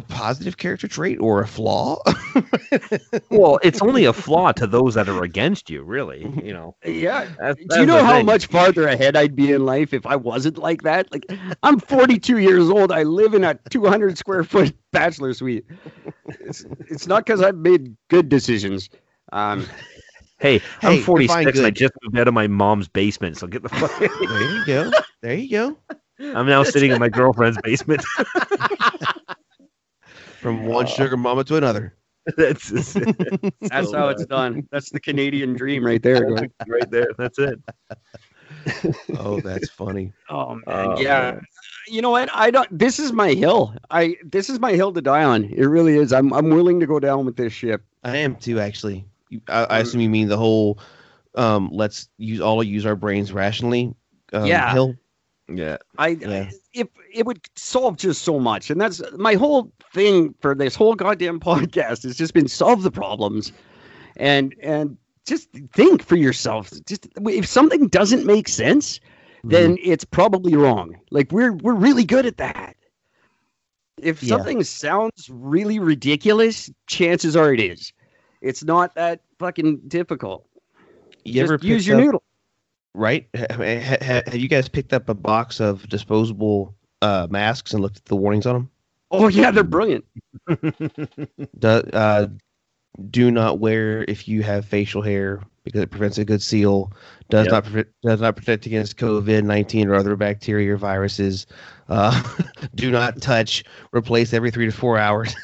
positive character trait or a flaw. Well, it's only a flaw to those that are against you, really. You know. Yeah. Do you know how much farther ahead I'd be in life if I wasn't like that? Like, I'm 42 years old. I live in a 200 square foot bachelor suite. It's not because I've made good decisions. Hey, I'm 46. And I just moved out of my mom's basement, so get the fuck. There you go. I'm now sitting in my girlfriend's basement. From one sugar mama to another. That's how it's done. That's the Canadian dream right there. Right there. That's it. Oh, that's funny. Oh, man. Yeah. Man. You know what? This is my hill. This is my hill to die on. It really is. I'm willing to go down with this ship. I am too, actually. I assume you mean the whole let's use our brains rationally hill. Yeah. It would solve just so much. And that's my whole thing for this whole goddamn podcast. It's just been solve the problems and just think for yourself. Just if something doesn't make sense, then it's probably wrong. Like we're really good at that. If something sounds really ridiculous, chances are it is. It's not that fucking difficult. Use your noodle. Right? Have you guys picked up a box of disposable masks and looked at the warnings on them? Oh, yeah, they're brilliant. Do not wear if you have facial hair because it prevents a good seal. Does not protect against COVID-19 or other bacteria or viruses. Do not touch. Replace every 3 to 4 hours.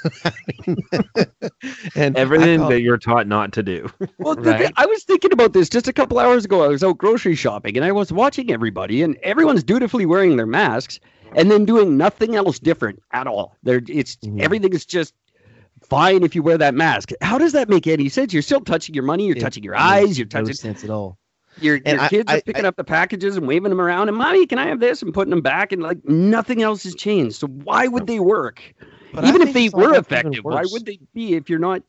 And everything that you're taught not to do. Well, I was thinking about this just a couple hours ago. I was out grocery shopping and I was watching everybody, and everyone's dutifully wearing their masks and then doing nothing else different at all. Everything is just fine if you wear that mask. How does that make any sense? You're still touching your money. You're touching your eyes. You're touching no sense at all. Your kids are picking up the packages and waving them around. And mommy, can I have this? And putting them back. And like nothing else has changed. So why would they work? But even if they were effective, why would they be if you're not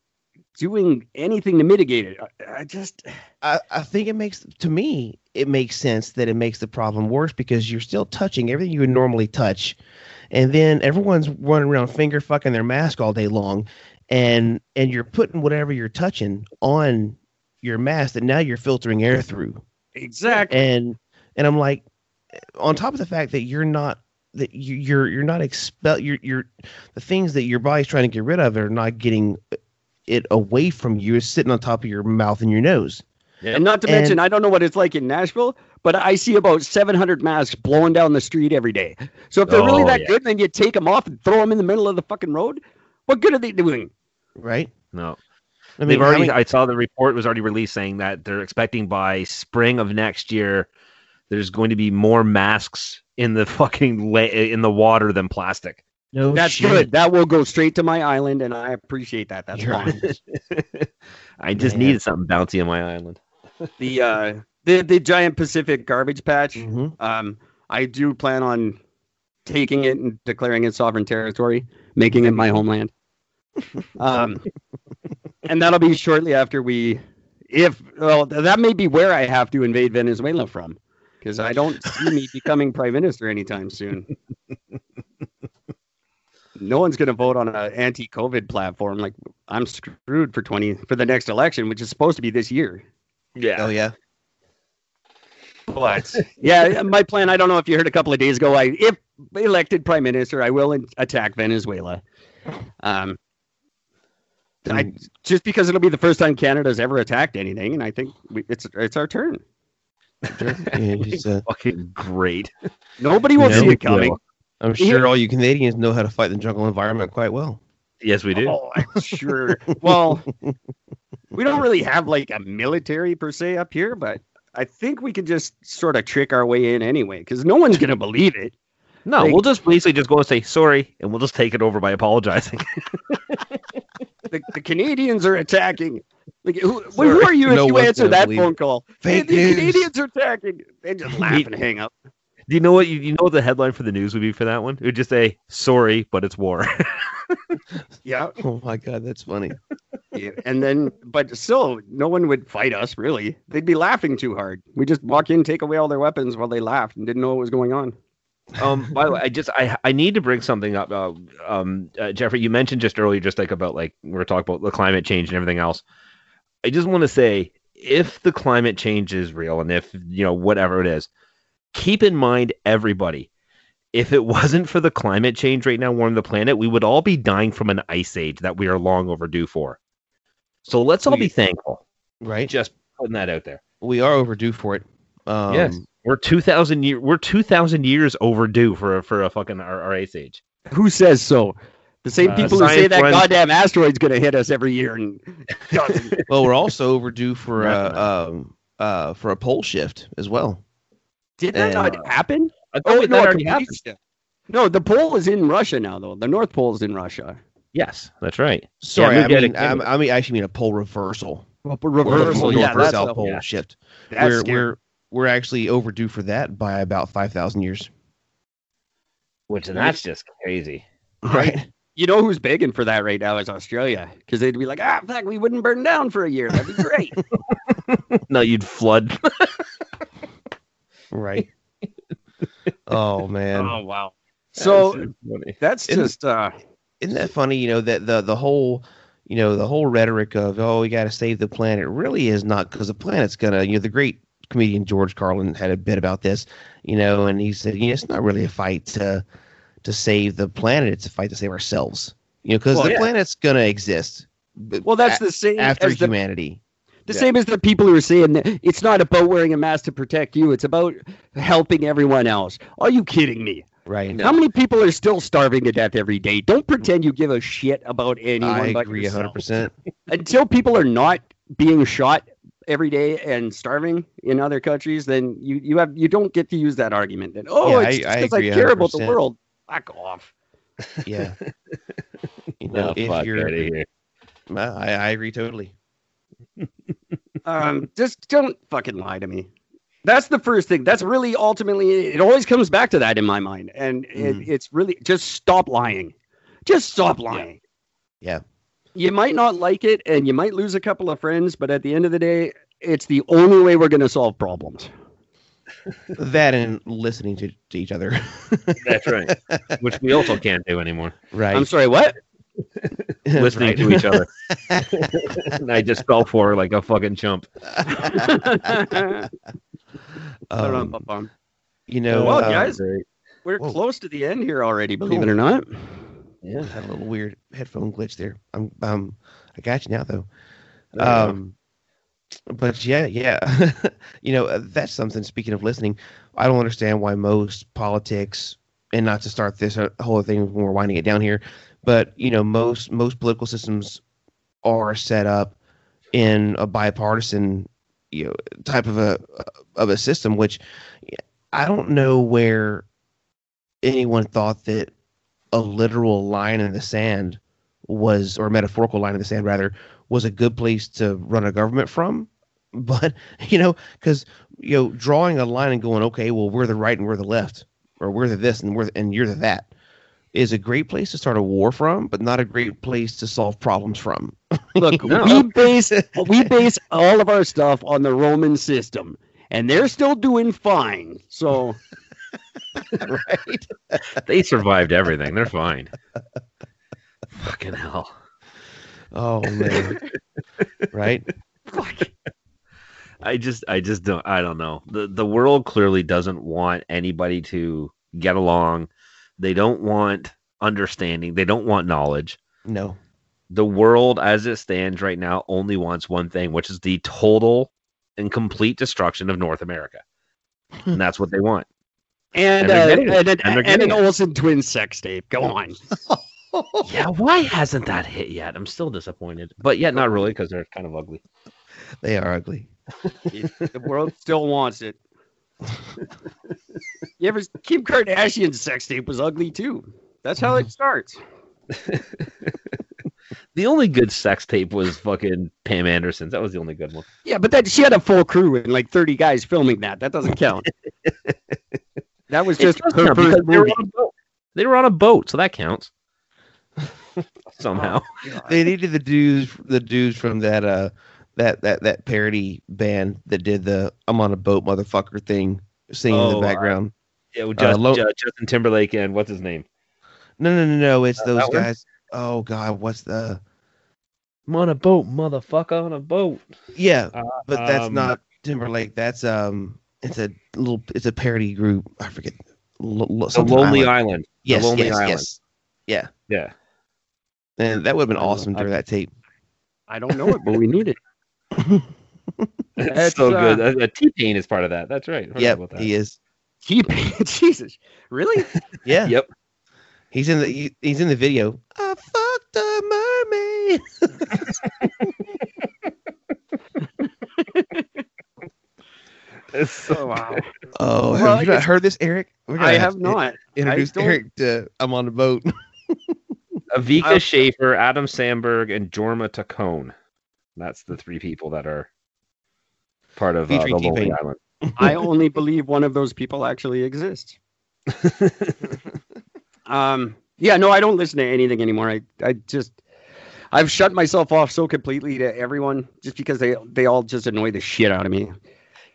doing anything to mitigate it? I think it makes sense that it makes the problem worse because you're still touching everything you would normally touch. And then everyone's running around finger fucking their mask all day long, and you're putting whatever you're touching on your mask that now you're filtering air through. Exactly. And I'm like, on top of the fact that you're not the things that your body's trying to get rid of are not getting it away from you. It's sitting on top of your mouth and your nose. Yeah. And not to mention, I don't know what it's like in Nashville, but I see about 700 masks blowing down the street every day. So if they're really that good, then you take them off and throw them in the middle of the fucking road. What good are they doing? Right? No. I mean, I saw the report was already released saying that they're expecting by spring of next year, there's going to be more masks in the fucking in the water than plastic. No, that's shit. Good. That will go straight to my island, and I appreciate that. That's fine. I just needed something bouncy on my island. The giant Pacific garbage patch. Mm-hmm. I do plan on taking it and declaring it sovereign territory, making it my homeland. And that'll be shortly after that may be where I have to invade Venezuela from, because I don't see me becoming prime minister anytime soon. No one's going to vote on an anti-COVID platform. Like I'm screwed for the next election, which is supposed to be this year. Yeah. Oh yeah. What? Yeah, my plan, I don't know if you heard a couple of days ago, if elected prime minister, I will attack Venezuela. Just because it'll be the first time Canada's ever attacked anything, and I think it's our turn. Fucking great. Nobody will see it coming. I'm sure all you Canadians know how to fight the jungle environment quite well. Yes, we do. Oh, I'm sure. Well, we don't really have like a military per se up here, but I think we can just sort of trick our way in anyway, because no one's going to believe it. No, we'll just basically just go and say sorry, and we'll just take it over by apologizing. The Canadians are attacking. Like, who are you if you answer that phone call? Fake news. The Canadians are attacking. They just laugh and hang up. Do you know what? You know what the headline for the news would be for that one? It would just say, "Sorry, but it's war." Yeah. Oh my God, that's funny. Yeah. And then, but still, no one would fight us. Really, they'd be laughing too hard. We just walk in, take away all their weapons while they laughed and didn't know what was going on. By the way, I need to bring something up. Jeffrey, you mentioned just earlier, just like about like we were talking about the climate change and everything else. I just want to say, if the climate change is real, and if whatever it is, keep in mind, everybody, if it wasn't for the climate change right now warming the planet, we would all be dying from an ice age that we are long overdue for. So let's all be thankful, right? Just putting that out there. We are overdue for it. Yes, we're 2,000 years overdue for a fucking our ice age. Who says so? The same people who say that goddamn asteroid's going to hit us every year. Well, we're also overdue for a pole shift as well. Did that not happen? That already happened. No, the pole is in Russia now, though. The North Pole is in Russia. Yes, that's right. Sorry, I actually mean a pole reversal. Well, reversal, yeah, that's a pole shift. We're actually overdue for that by about 5,000 years. Which, and that's just crazy. Right. You know who's begging for that right now is Australia, because they'd be like, fuck, we wouldn't burn down for a year. That'd be great. No, you'd flood. Right. Oh, man. Oh, wow. So that's just isn't that funny? That the whole rhetoric of, we got to save the planet really is not, because the planet's gonna. The great comedian George Carlin had a bit about this. And he said, it's not really a fight to save the planet; it's a fight to save ourselves. Because the planet's gonna exist. Well, that's the same after as humanity. The same as the people who are saying that it's not about wearing a mask to protect you. It's about helping everyone else. Are you kidding me? Right. How many people are still starving to death every day? Don't pretend you give a shit about anyone but yourself. I agree 100%. Until people are not being shot every day and starving in other countries, then you don't get to use that argument. Then, it's because I care about the world. Fuck off. Yeah. If you're... I agree totally. Just don't fucking lie to me. That's the first thing. That's really ultimately it always comes back to that in my mind. And it's really just stop lying. Just stop lying. Yeah. You might not like it and you might lose a couple of friends, but at the end of the day, it's the only way we're going to solve problems. That and listening to each other. That's right. Which we also can't do anymore. Right. I'm sorry, what? Listening to each other. And I just fell for her like a fucking chump. Guys, we're close to the end here already, believe it or not. Yeah, had a little weird headphone glitch there. I got you now though. But yeah. That's something. Speaking of listening, I don't understand why most politics, and not to start this whole thing when we're winding it down here, but most political systems are set up in a bipartisan type of a system, which I don't know where anyone thought that a literal line in the sand was, or a metaphorical line in the sand rather, was a good place to run a government from. But because drawing a line and going, okay, well, we're the right and we're the left, or we're the this and and you're the that, is a great place to start a war from, but not a great place to solve problems from. Look, we base all of our stuff on the Roman system, and they're still doing fine. So, right? They survived everything. They're fine. Fucking hell! Oh man! Right? Fuck. I just don't know. The world clearly doesn't want anybody to get along. They don't want understanding. They don't want knowledge. No. The world as it stands right now only wants one thing, which is the total and complete destruction of North America. And that's what they want. And an Olsen twin sex tape. Go on. Yeah, why hasn't that hit yet? I'm still disappointed. But yet not really, because they're kind of ugly. They are ugly. The world still wants it. Yeah, but Kim Kardashian's sex tape was ugly too. That's how it starts. The only good sex tape was fucking Pam Anderson's. That was the only good one. Yeah, but that she had a full crew and like 30 guys filming that. That doesn't count. That was just her first movie. They were on a boat, so that counts. Somehow. Oh, they needed the dudes from that that parody band that did the "I'm on a boat, motherfucker" thing, singing in the background. Justin Timberlake and what's his name? No. It's those guys. One? Oh God, what's the? I'm on a boat, motherfucker, on a boat. Yeah, but that's not Timberlake. That's it's a parody group. I forget. Lonely Island. Yes, Lonely Island. Yes. Yeah. And that would have been awesome during that tape. I don't know it, but we need it. That's so good. T-Pain is part of that. That's right. Yeah, he is. T-Pain. Jesus, really? Yeah. Yep. He's in the video. I fucked a mermaid. It's so wow. Oh, well, have you not heard this, Eric? I have not. Introduced Eric to "I'm on a Boat." Avika Schaefer, Adam Sandberg, and Jorma Tacone. That's the three people that are part of the Lonely Island. I only believe one of those people actually exists. I don't listen to anything anymore. I've shut myself off so completely to everyone just because they all just annoy the shit out of me.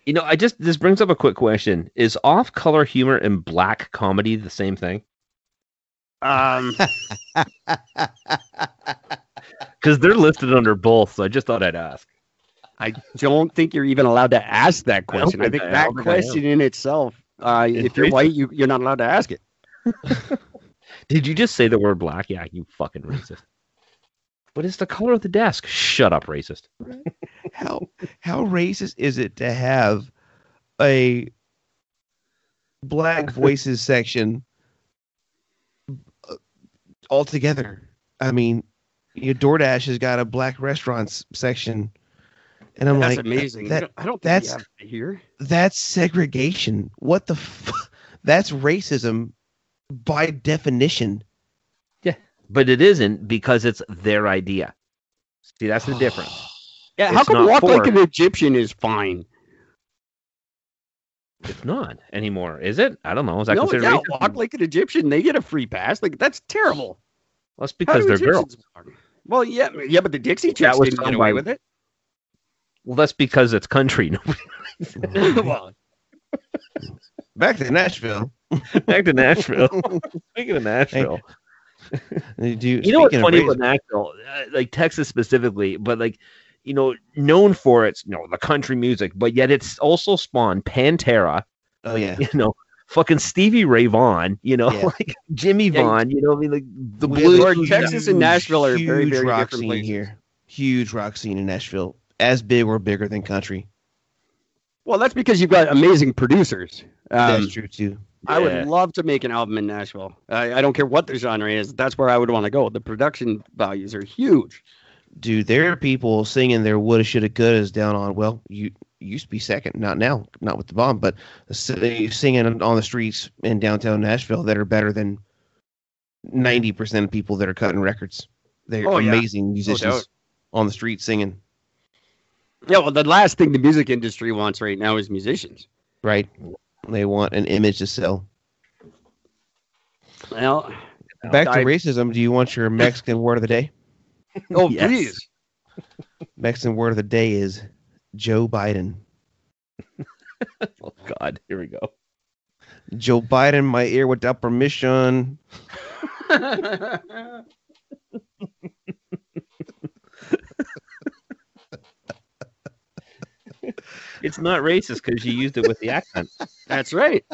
You know, this brings up a quick question. Is off-color humor and black comedy the same thing? Because they're listed under both, so I just thought I'd ask. I don't think you're even allowed to ask that question. I think that question in itself, if you're white, you're not allowed to ask it. Did you just say the word black? Yeah, you fucking racist. But it's the color of the desk. Shut up, racist. How racist is it to have a black voices section altogether? I mean, your DoorDash has got a black restaurants section, and I'm that's like, amazing. That's segregation. What the fuck? That's racism by definition. Yeah, but it isn't because it's their idea. See, that's the difference. Yeah, how come walk like an Egyptian is fine? It's not anymore, is it? I don't know. Is that considered racist? Walk like an Egyptian, they get a free pass. Like that's terrible. Well, that's because they're girls. Well, yeah, but the Dixie Chicks didn't get away with it. Well, that's because it's country. Well, back to Nashville. Speaking of Nashville, you know what's funny about Nashville, like Texas specifically, but like. You know, known for its the country music, but yet it's also spawned Pantera. Oh yeah, fucking Stevie Ray Vaughan. Like Jimmy Vaughn. The blues. Texas and Nashville are very, very rock different scene here. Huge rock scene in Nashville, as big or bigger than country. Well, that's because you've got amazing producers. That's true too. I would love to make an album in Nashville. I don't care what the genre is. That's where I would want to go. The production values are huge. Dude, there are people singing their woulda, shoulda, couldas down on, well, you used to be second, not now, not with the bomb, but singing on the streets in downtown Nashville that are better than 90% of people that are cutting records. They're amazing musicians on the street singing. Yeah, well, the last thing the music industry wants right now is musicians. Right. They want an image to sell. Well, back to racism, do you want your Mexican word of the day? Oh, yes. Please. Mexican word of the day is Joe Biden. Oh, God. Here we go. Joe Biden, my ear without permission. It's not racist because you used it with the accent. That's right.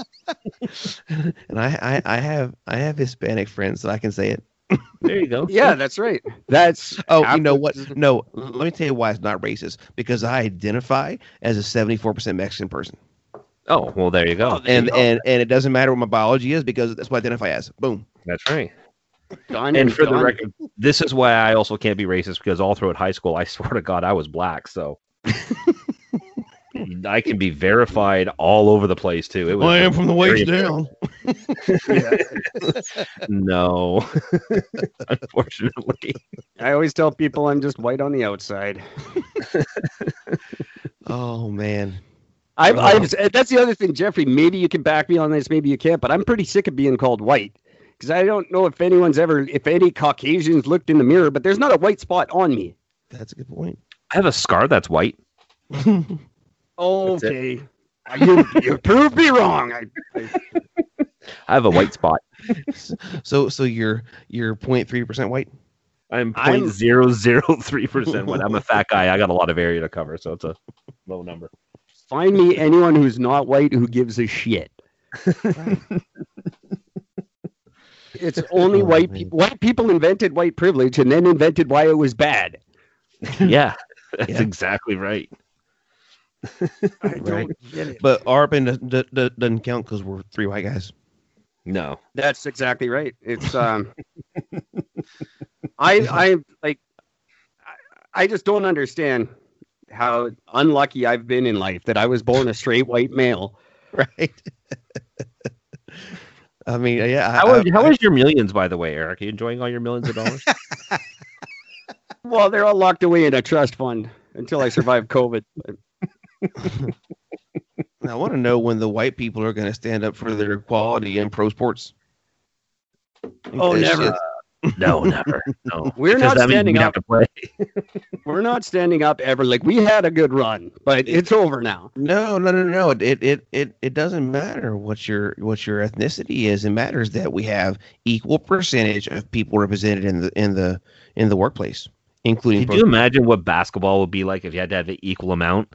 And I have Hispanic friends that I can say it. There you go. Yeah, that's right. That's you know what? No, let me tell you why it's not racist. Because I identify as a 74% Mexican person. Oh, well, there you go. And it doesn't matter what my biology is because that's what I identify as. Boom. That's right. Done. The record, this is why I also can't be racist, because all throughout high school, I swear to God, I was black. So I can be verified all over the place too. It was I am from the waist down. No, unfortunately. I always tell people I'm just white on the outside. Oh man. That's the other thing, Jeffrey. Maybe you can back me on this. Maybe you can't, but I'm pretty sick of being called white. Because I don't know if any Caucasians looked in the mirror, but there's not a white spot on me. That's a good point. I have a scar that's white. Okay. You proved me wrong. I have a white spot. So you're 0.3% white? I'm 0.003% white. I'm a fat guy. I got a lot of area to cover, so it's a low number. Find me anyone who's not white who gives a shit. Right. It's only white people. White people invented white privilege and then invented why it was bad. Yeah, that's exactly right. I don't get it. But Arben doesn't count because we're three white guys. No, that's exactly right. It's I just don't understand how unlucky I've been in life that I was born a straight white male. Right. I mean, yeah. How is your millions, by the way, Eric? Are you enjoying all your millions of dollars? Well, they're all locked away in a trust fund until I survive COVID. I want to know when the white people are going to stand up for their equality in pro sports. Oh, never. Never. No, we're not standing up. We're not standing up ever. Like, we had a good run, but it's over now. No. It doesn't matter what your ethnicity is. It matters that we have equal percentage of people represented in the workplace, including. Could you imagine what basketball would be like if you had to have an equal amount?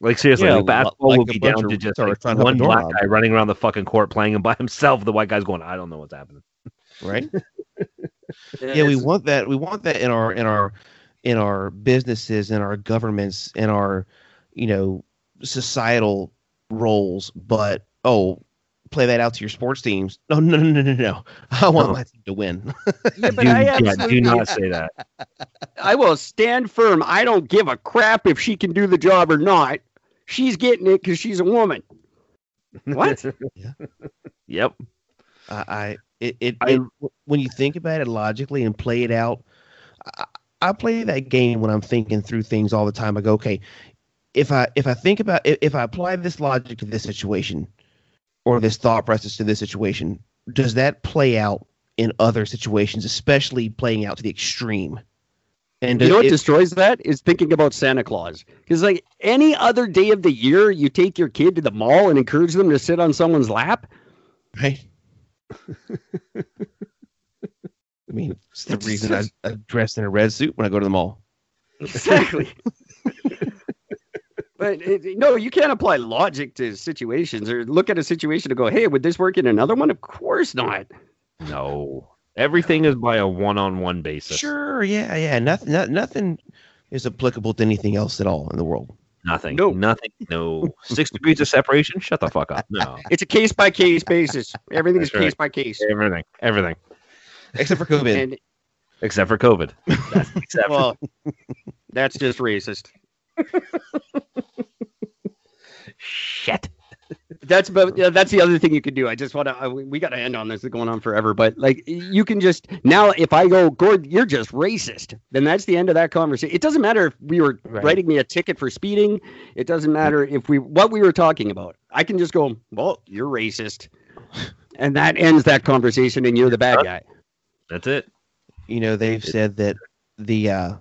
Like, seriously, yeah, like basketball would be down to just like one black guy running around the fucking court playing him by himself. The white guy's going, I don't know what's happening. Right. Yeah, we want that. We want that in our businesses, in our governments, in our, societal roles. But play that out to your sports teams. No. I want my team to win. Yeah, but do not say that. I will stand firm. I don't give a crap if she can do the job or not. She's getting it because she's a woman. What? Yeah. Yep. When you think about it logically and play it out, I play that game when I'm thinking through things all the time. I go, okay, if I think about if I apply this logic to this situation or this thought process to this situation, does that play out in other situations, especially playing out to the extreme? And you know what destroys that is thinking about Santa Claus, because like any other day of the year, you take your kid to the mall and encourage them to sit on someone's lap, right? I mean, it's the reason I dress in a red suit when I go to the mall. Exactly. But you can't apply logic to situations or look at a situation and go, hey, would this work in another one? Of course not. No. Everything is by a one-on-one basis. Sure, yeah. Nothing is applicable to anything else at all in the world. Nothing. No. Nothing. No. 6 degrees of separation? Shut the fuck up. No. It's a case-by-case basis. Everything is case-by-case. Right. Everything. Except for COVID. Except for COVID. That's just racist. Shit. That's the other thing you could do. I just want to... we got to end on this. It's going on forever. But, like, you can just... Now, if I go, Gord, you're just racist, then that's the end of that conversation. It doesn't matter if we were writing me a ticket for speeding. It doesn't matter if what we were talking about. I can just go, well, you're racist. And that ends that conversation, and you're the bad guy. That's it. They've said that the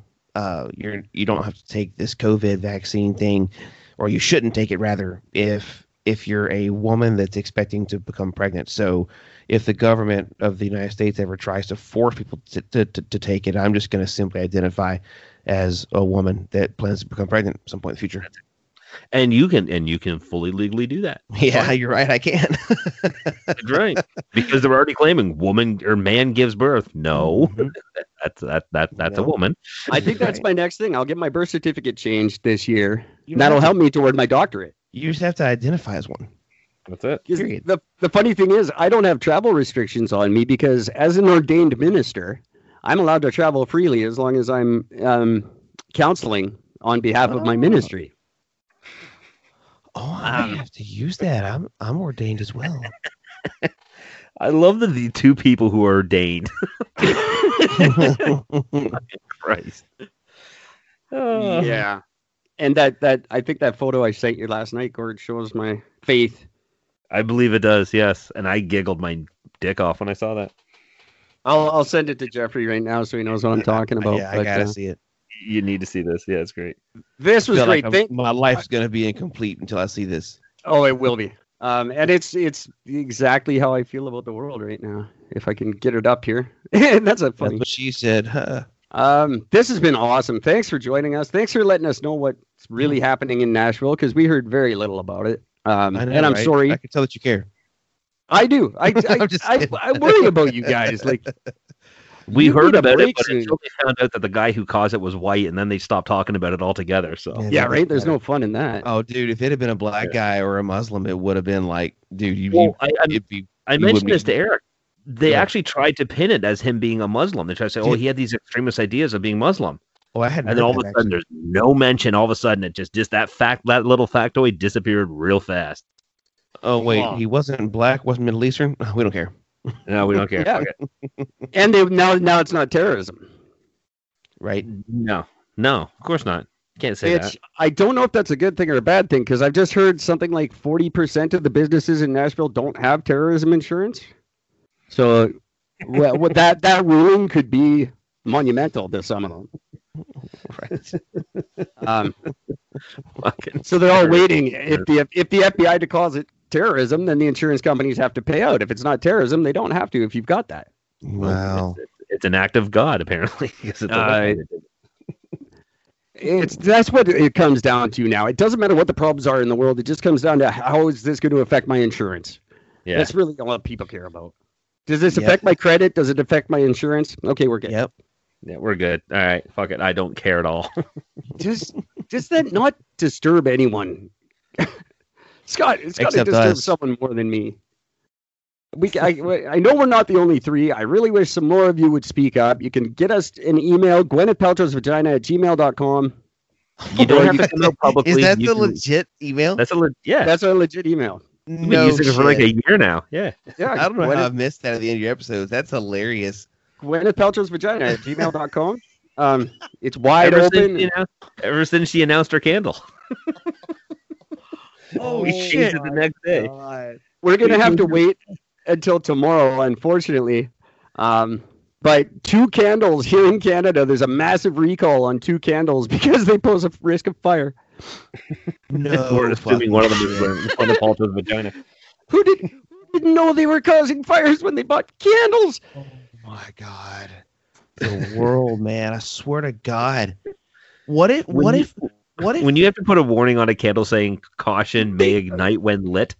you don't have to take this COVID vaccine thing, or you shouldn't take it, rather, if you're a woman that's expecting to become pregnant. So if the government of the United States ever tries to force people to take it, I'm just going to simply identify as a woman that plans to become pregnant at some point in the future. And you can fully legally do that. Yeah, you're right. I can. That's right. Because they're already claiming woman or man gives birth. No, mm-hmm. that's a woman. I think that's my next thing. I'll get my birth certificate changed this year. That'll help me toward my doctorate. You just have to identify as one. That's it. Period. The funny thing is, I don't have travel restrictions on me because as an ordained minister, I'm allowed to travel freely as long as I'm counseling on behalf of my ministry. Oh, I have to use that. I'm ordained as well. I love the two people who are ordained. Christ. Yeah. And that I think that photo I sent you last night, Gord, shows my faith. I believe it does, yes. And I giggled my dick off when I saw that. I'll send it to Jeffrey right now so he knows what I'm talking about. Yeah, I gotta see it. You need to see this. Yeah, it's great. This was great. Like my life's going to be incomplete until I see this. Oh, it will be. And it's exactly how I feel about the world right now. If I can get it up here. That's a funny. That's what she said. Huh? This has been awesome. Thanks for joining us. Thanks for letting us know what's really happening in Nashville because we heard very little about it. I know, and I'm sorry. I can tell that you care. I do. I worry about you guys. Like. We heard about it, but until they found out that the guy who caused it was white, and then they stopped talking about it altogether. So yeah, right? There's no fun in that. Oh, dude, if it had been a black guy or a Muslim, it would have been like, dude, I mentioned this to Eric. They actually tried to pin it as him being a Muslim. They tried to say, he had these extremist ideas of being Muslim. Oh, I had. And then all of a sudden, there's no mention. All of a sudden, it just that little factoid disappeared real fast. Oh wait, he wasn't black, wasn't Middle Eastern. We don't care. No, we don't care. Yeah. And now it's not terrorism, right? No, of course not. Can't say that. I don't know if that's a good thing or a bad thing because I've just heard something like 40% of the businesses in Nashville don't have terrorism insurance. So, well, that ruling could be monumental to some of them. Right. So they're all waiting if the FBI declares it terrorism, then the insurance companies have to pay out. If it's not terrorism, they don't have to if you've got that. Wow. It's an act of God, apparently. That's what it comes down to now. It doesn't matter what the problems are in the world. It just comes down to how is this going to affect my insurance? Yeah. That's really all people care about. Does this affect my credit? Does it affect my insurance? Okay, we're good. Yep. Yeah, we're good. All right. Fuck it. I don't care at all. Does that not disturb anyone? Scott, it's got to disturb someone more than me. I know we're not the only three. I really wish some more of you would speak up. You can get us an email, gwynethpaltrowsvagina@gmail.com. You don't have to email publicly. Is that the legit email? That's a legit email. We've been using it for like a year now. Yeah. I don't know how I've missed that at the end of your episodes. That's hilarious. gwynethpaltrowsvagina@gmail.com. It's wide open. Ever since she announced her candle. Holy shit! The next day, God. We're gonna have to wait until tomorrow, unfortunately. But two candles here in Canada, there's a massive recall on two candles because they pose a risk of fire. No, we're assuming one of them is on the Paltrow's vagina. Who didn't know they were causing fires when they bought candles? Oh my God! The world, man! I swear to God, what if? When you have to put a warning on a candle saying "caution may ignite when lit,"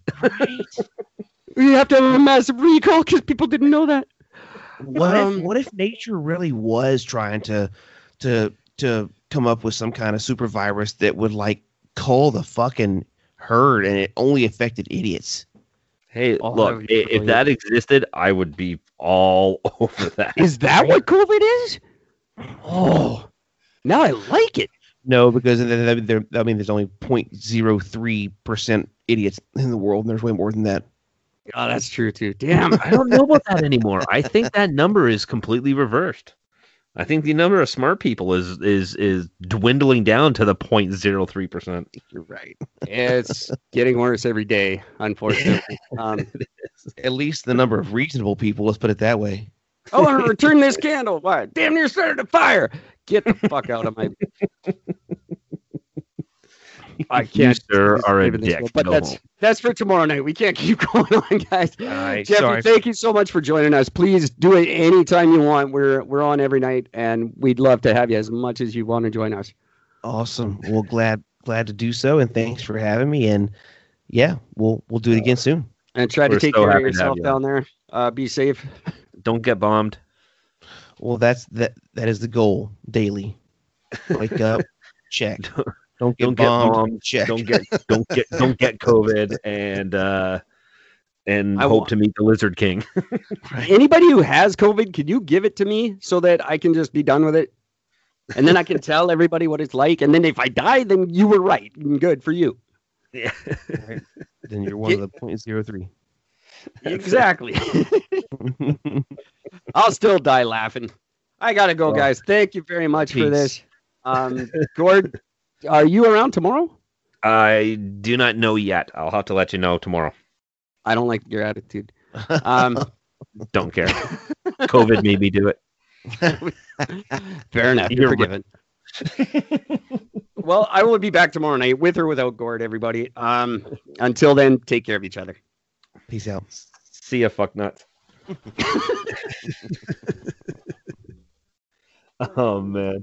you have to have a massive recall because people didn't know that. What if nature really was trying to come up with some kind of super virus that would like cull the fucking herd and it only affected idiots? Hey, look, if that existed, I would be all over that. Is that what COVID is? Oh, now I like it. No, because there's only 0.03% idiots in the world, and there's way more than that. Oh, that's true, too. Damn, I don't know about that anymore. I think that number is completely reversed. I think the number of smart people is dwindling down to the 0.03%. You're right. It's getting worse every day, unfortunately. At least the number of reasonable people, let's put it that way. Oh, I return this candle. Why? Damn near started a fire. Get the fuck out of my. I can't. You, sir, are a dick. But that's for tomorrow night. We can't keep going on, guys. All right, Jeffrey, thank you so much for joining us. Please do it anytime you want. We're on every night, and we'd love to have you as much as you want to join us. Awesome. Well, glad glad to do so, and thanks for having me. And yeah, we'll do it again soon. And try to take care of yourself down there. Be safe. Don't get bombed. Well, that is the goal daily. Wake up, check. Don't get bombed. Check. Don't get COVID. And I hope to meet the Lizard King. Anybody who has COVID, can you give it to me so that I can just be done with it? And then I can tell everybody what it's like. And then if I die, then you were right. Good for you. Yeah. Right. Then you're one of the 0.03. Exactly. I'll still die laughing. I got to go, guys. Thank you very much for this. Gord, are you around tomorrow? I do not know yet. I'll have to let you know tomorrow. I don't like your attitude. Don't care. COVID made me do it. Fair enough. You're forgiven. Well, I will be back tomorrow night with or without Gord, everybody. Until then, take care of each other. Peace out. See ya, fuck nuts. Oh, man.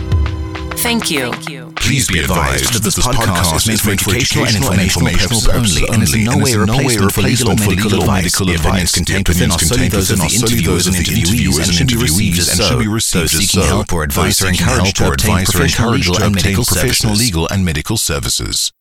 Thank you. Please be advised that this podcast is meant for educational and informational purposes only and is in no way a replacement for legal or medical advice. The opinions contained within us are not solely those of the interviewees and should be received as so. Those seeking help or advice are encouraged to obtain professional legal and medical services.